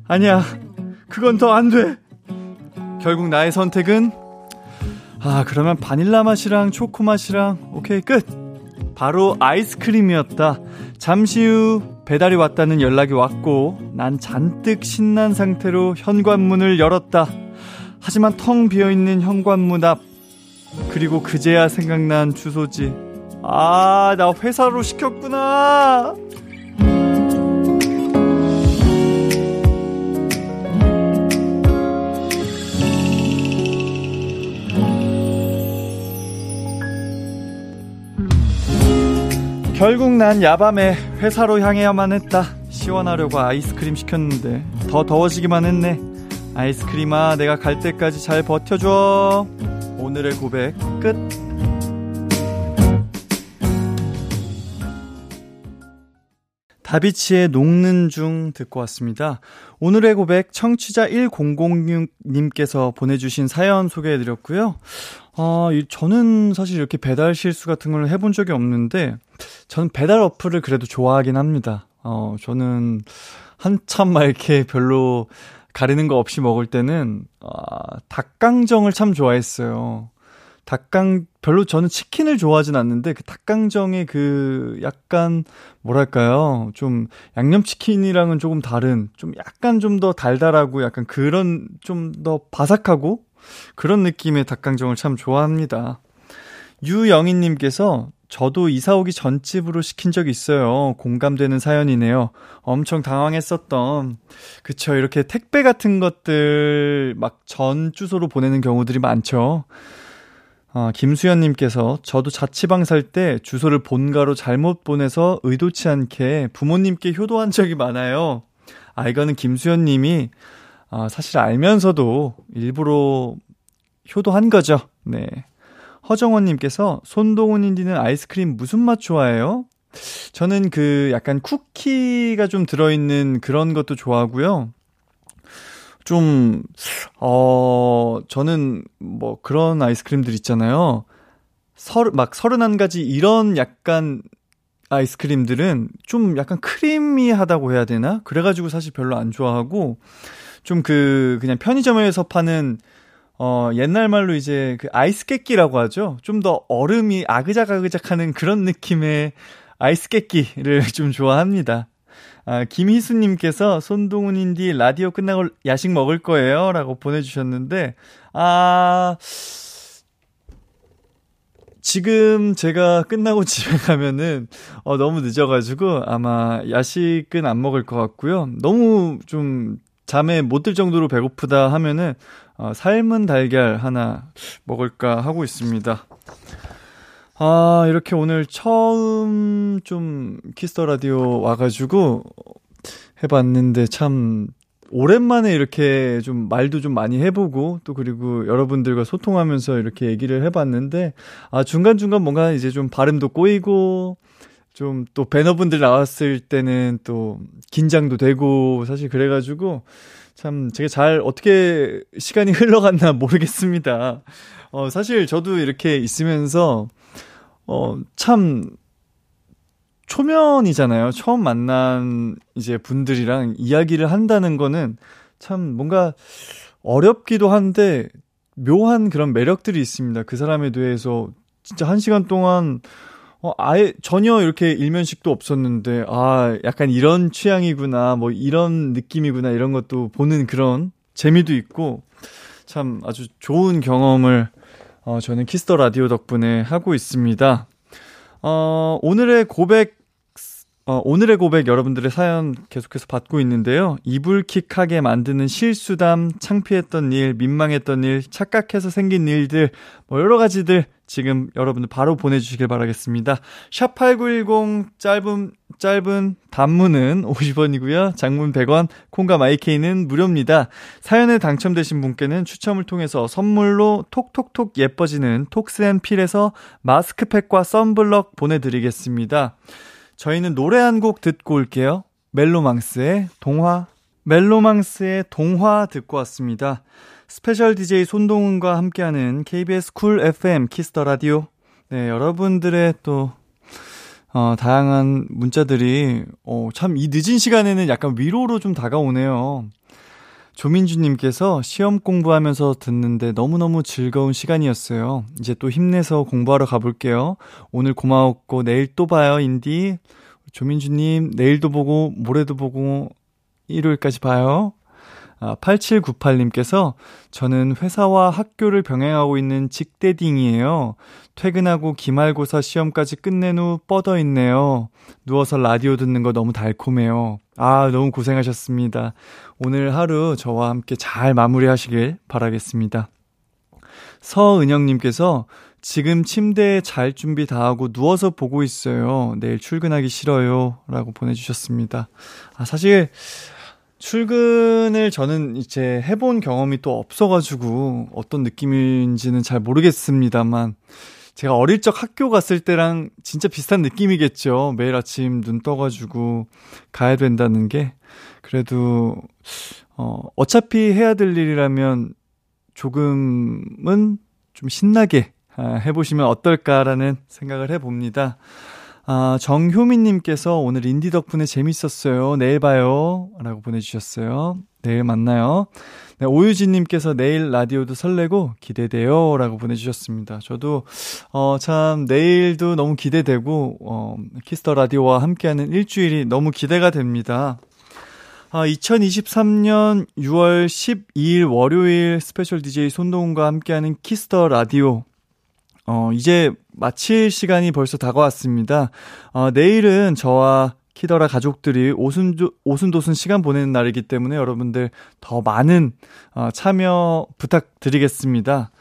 아니야. 그건 더 안 돼. 결국 나의 선택은 아 그러면 바닐라 맛이랑 초코 맛이랑 오케이 끝. 바로 아이스크림이었다. 잠시 후 배달이 왔다는 연락이 왔고 난 잔뜩 신난 상태로 현관문을 열었다. 하지만 텅 비어있는 현관문 앞 그리고 그제야 생각난 주소지. 아, 나 회사로 시켰구나. 결국 난 야밤에 회사로 향해야만 했다. 시원하려고 아이스크림 시켰는데 더 더워지기만 했네. 아이스크림아, 내가 갈 때까지 잘 버텨줘. 오늘의 고백 끝. 다비치의 녹는 중 듣고 왔습니다. 오늘의 고백 청취자 천육 님께서 보내주신 사연 소개해드렸고요. 어, 저는 사실 이렇게 배달 실수 같은 걸 해본 적이 없는데 저는 배달 어플을 그래도 좋아하긴 합니다. 어, 저는 한참 막 이렇게 별로 가리는 거 없이 먹을 때는 아, 닭강정을 참 좋아했어요. 닭강 별로 저는 치킨을 좋아하진 않는데 그 닭강정의 그 약간 뭐랄까요, 좀 양념치킨이랑은 조금 다른 좀 약간 좀 더 달달하고 약간 그런 좀 더 바삭하고 그런 느낌의 닭강정을 참 좋아합니다. 유영희님께서 저도 이사 오기 전집으로 시킨 적이 있어요. 공감되는 사연이네요. 엄청 당황했었던. 그쵸, 이렇게 택배 같은 것들 막 전 주소로 보내는 경우들이 많죠. 어, 김수연님께서 저도 자취방 살 때 주소를 본가로 잘못 보내서 의도치 않게 부모님께 효도한 적이 많아요. 아, 이거는 김수연님이 어, 사실 알면서도 일부러 효도한 거죠. 네. 허정원님께서 손동훈 인디는 아이스크림 무슨 맛 좋아해요? 저는 그 약간 쿠키가 좀 들어있는 그런 것도 좋아하고요. 좀, 어, 저는 뭐 그런 아이스크림들 있잖아요. 서, 막 서른한 가지 이런 약간 아이스크림들은 좀 약간 크리미하다고 해야 되나? 그래가지고 사실 별로 안 좋아하고 좀 그 그냥 편의점에서 파는 어, 옛날 말로 이제 그 아이스깨끼라고 하죠. 좀 더 얼음이 아그작아그작 하는 그런 느낌의 아이스깨끼를 좀 좋아합니다. 아, 김희수님께서 손동훈 인디 라디오 끝나고 야식 먹을 거예요? 라고 보내주셨는데, 아, 지금 제가 끝나고 집에 가면은, 어, 너무 늦어가지고 아마 야식은 안 먹을 것 같고요. 너무 좀 잠에 못 들 정도로 배고프다 하면은, 어, 삶은 달걀 하나 먹을까 하고 있습니다. 아, 이렇게 오늘 처음 좀 키스 더 라디오 와가지고 해봤는데 참 오랜만에 이렇게 좀 말도 좀 많이 해보고 또 그리고 여러분들과 소통하면서 이렇게 얘기를 해봤는데 아, 중간중간 뭔가 이제 좀 발음도 꼬이고 좀 또 배너분들 나왔을 때는 또 긴장도 되고 사실 그래가지고 참 제가 잘 어떻게 시간이 흘러갔나 모르겠습니다. 어, 사실 저도 이렇게 있으면서 어, 참 초면이잖아요. 처음 만난 이제 분들이랑 이야기를 한다는 거는 참 뭔가 어렵기도 한데 묘한 그런 매력들이 있습니다. 그 사람에 대해서 진짜 한 시간 동안 어, 아예 전혀 이렇게 일면식도 없었는데 아 약간 이런 취향이구나 뭐 이런 느낌이구나 이런 것도 보는 그런 재미도 있고 참 아주 좋은 경험을 어, 저는 키스 더 라디오 덕분에 하고 있습니다. 어, 오늘의 고백, 어, 오늘의 고백 여러분들의 사연 계속해서 받고 있는데요. 이불킥하게 만드는 실수담, 창피했던 일, 민망했던 일, 착각해서 생긴 일들, 뭐 여러 가지들 지금 여러분들 바로 보내주시길 바라겠습니다. 샵팔구일공 짧은, 짧은 단문은 오십 원이고요. 장문 백 원, 콩과 마이케이는 무료입니다. 사연에 당첨되신 분께는 추첨을 통해서 선물로 톡톡톡 예뻐지는 톡스앤필에서 마스크팩과 썬블럭 보내드리겠습니다. 저희는 노래 한 곡 듣고 올게요. 멜로망스의 동화, 멜로망스의 동화 듣고 왔습니다. 스페셜 디제이 손동훈과 함께하는 케이비에스 쿨 에프엠 키스 더 라디오. 네, 여러분들의 또 어, 다양한 문자들이 어, 참 이 늦은 시간에는 약간 위로로 좀 다가오네요. 조민주님께서 시험 공부하면서 듣는데 너무너무 즐거운 시간이었어요. 이제 또 힘내서 공부하러 가볼게요. 오늘 고마웠고 내일 또 봐요, 인디. 조민주님, 내일도 보고 모레도 보고 일요일까지 봐요. 아, 팔칠구팔님께서 저는 회사와 학교를 병행하고 있는 직대딩이에요. 퇴근하고 기말고사 시험까지 끝낸 후 뻗어있네요. 누워서 라디오 듣는 거 너무 달콤해요. 아, 너무 고생하셨습니다. 오늘 하루 저와 함께 잘 마무리하시길 바라겠습니다. 서은영님께서 지금 침대에 잘 준비 다 하고 누워서 보고 있어요. 내일 출근하기 싫어요. 라고 보내주셨습니다. 아, 사실 출근을 저는 이제 해본 경험이 또 없어가지고 어떤 느낌인지는 잘 모르겠습니다만 제가 어릴 적 학교 갔을 때랑 진짜 비슷한 느낌이겠죠. 매일 아침 눈 떠가지고 가야 된다는 게 그래도 어, 어차피 해야 될 일이라면 조금은 좀 신나게 해보시면 어떨까라는 생각을 해봅니다. 아, 정효민님께서 오늘 인디 덕분에 재밌었어요. 내일 봐요. 라고 보내주셨어요. 내일 만나요. 네, 오유진님께서 내일 라디오도 설레고 기대돼요. 라고 보내주셨습니다. 저도, 어, 참, 내일도 너무 기대되고, 어, 키스터 라디오와 함께하는 일주일이 너무 기대가 됩니다. 아, 이천이십삼 년 유월 십이일 월요일 스페셜 디제이 손동훈과 함께하는 키스터 라디오. 어, 이제 마칠 시간이 벌써 다가왔습니다. 어, 내일은 저와 키더라 가족들이 오순도, 오순도순 시간 보내는 날이기 때문에 여러분들 더 많은 어, 참여 부탁드리겠습니다.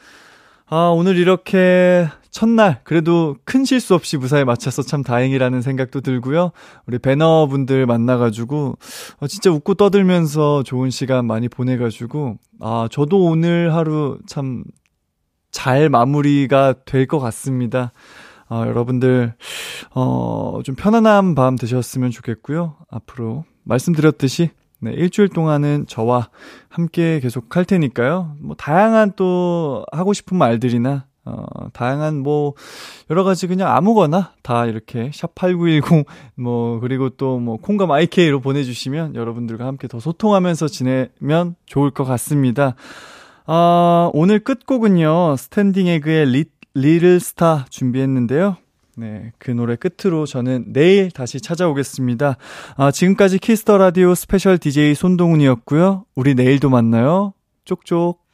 아, 오늘 이렇게 첫날 그래도 큰 실수 없이 무사히 마쳐서 참 다행이라는 생각도 들고요. 우리 배너분들 만나가지고 어, 진짜 웃고 떠들면서 좋은 시간 많이 보내가지고 아, 저도 오늘 하루 참 잘 마무리가 될 것 같습니다. 어, 여러분들 어, 좀 편안한 밤 되셨으면 좋겠고요. 앞으로 말씀드렸듯이 네, 일주일 동안은 저와 함께 계속 할 테니까요. 뭐 다양한 또 하고 싶은 말들이나 어, 다양한 뭐 여러 가지 그냥 아무거나 다 이렇게 샵팔구일공 뭐 그리고 또 뭐 콩감 아이케이로 보내주시면 여러분들과 함께 더 소통하면서 지내면 좋을 것 같습니다. 아, 오늘 끝곡은요, 스탠딩 에그의 리, 리를 스타 준비했는데요. 네, 그 노래 끝으로 저는 내일 다시 찾아오겠습니다. 아, 지금까지 키스 더 라디오 스페셜 디제이 손동훈이었고요. 우리 내일도 만나요. 쪽쪽.